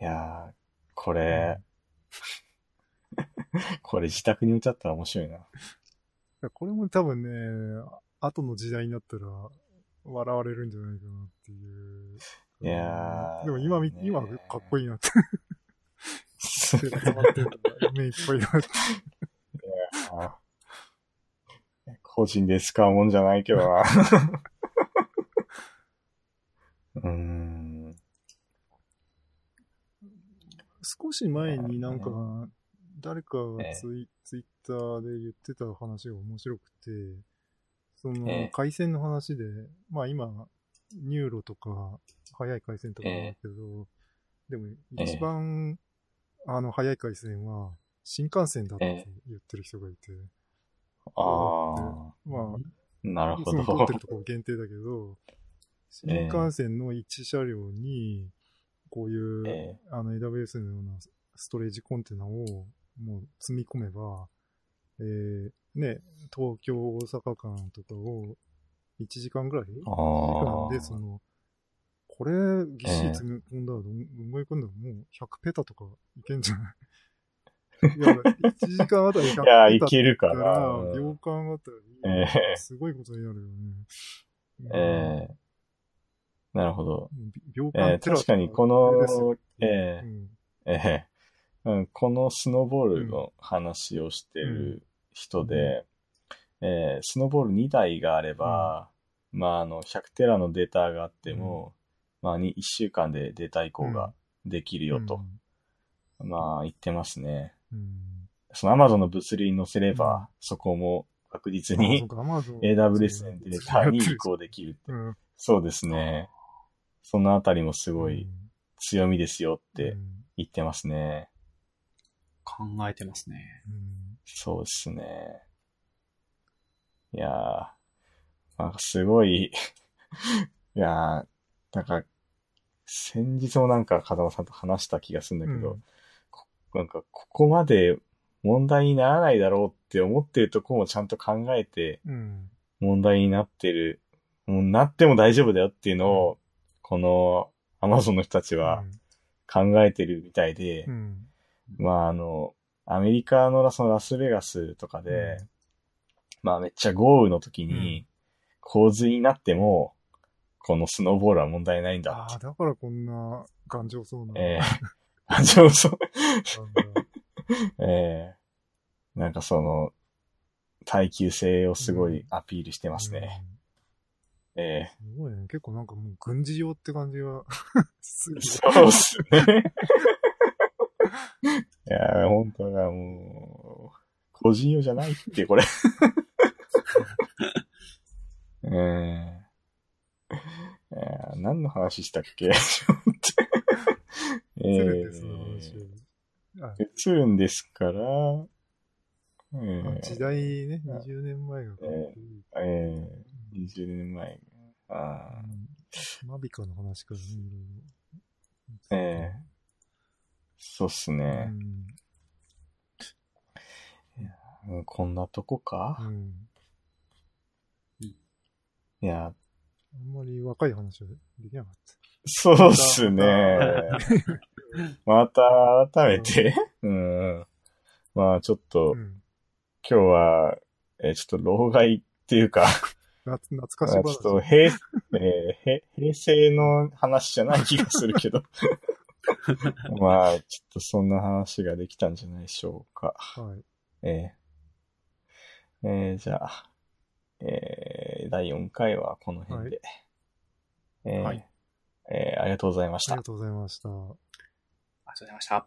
いやー、これ、これ自宅に置いちゃったら面白いな。これも多分ね、後の時代になったら笑われるんじゃないかなっていう。いやー。でも今かっこいいなって。目いっぱいあって。いや個人で使うもんじゃないけどな。少し前になんか、誰かがツイッターで言ってた話が面白くて、その回線の話で、まあ今、ニューロとか、速い回線とかなんだけど、でも一番、速い回線は新幹線だって言ってる人がいて。まあ、なるほど。通ってるところ限定だけど、新幹線の1車両に、こういう、AWS のようなストレージコンテナをもう積み込めば、ね、東京、大阪間とかを1時間ぐらい ?1 時間で、その、これ、ぎっしり積み込んだら、もう100ペタとかいけんじゃないいや、1時間あたり100ペタから、いけるから秒間あたり、すごいことになるよね。なるほど。確かにこの、このスノーボールの話をしてる人で、スノーボール2台があれば、まあ100テラのデータがあっても、まあ1週間でデータ移行ができるよと、うん、まあ言ってますね。うん、その Amazon の物流に載せれば、うん、そこも確実に AWS のデータに移行できるって、うん。そうですね。そのあたりもすごい強みですよって言ってますね。うん、考えてますね。そうですね。いやー、なんかすごい、いやー、なんか先日もなんか風間さんと話した気がするんだけど、うん、なんかここまで問題にならないだろうって思ってるとこもちゃんと考えて、問題になってる、もうなっても大丈夫だよっていうのを、この Amazon の人たちは考えてるみたいで、うん、まあアメリカのそのラスベガスとかで、まあめっちゃ豪雨の時に、洪水になっても、このスノーボールは問題ないんだって。ああ、だからこんな頑丈そうな。頑丈そう。なんかその、耐久性をすごいアピールしてますね。すごいね。結構なんかもう軍事用って感じがする。そうっすね。いやー、ほんとだ、もう、個人用じゃないって、これ、何の話したっけ映るんですから、時代ね、20年前が。20年前。ああ。マビカの話からね。そうっすね。こんなとこか、いや、あんまり若い話はできなかった。そうっすね。また改めて、まあちょっと、今日は、ちょっと老害っていうか懐かしい話、ちょっと平成の話じゃない気がするけど、まあちょっとそんな話ができたんじゃないでしょうか。はい。じゃあ、第4回はこの辺で、はい、ありがとうございました。ありがとうございました。ありがとうございました。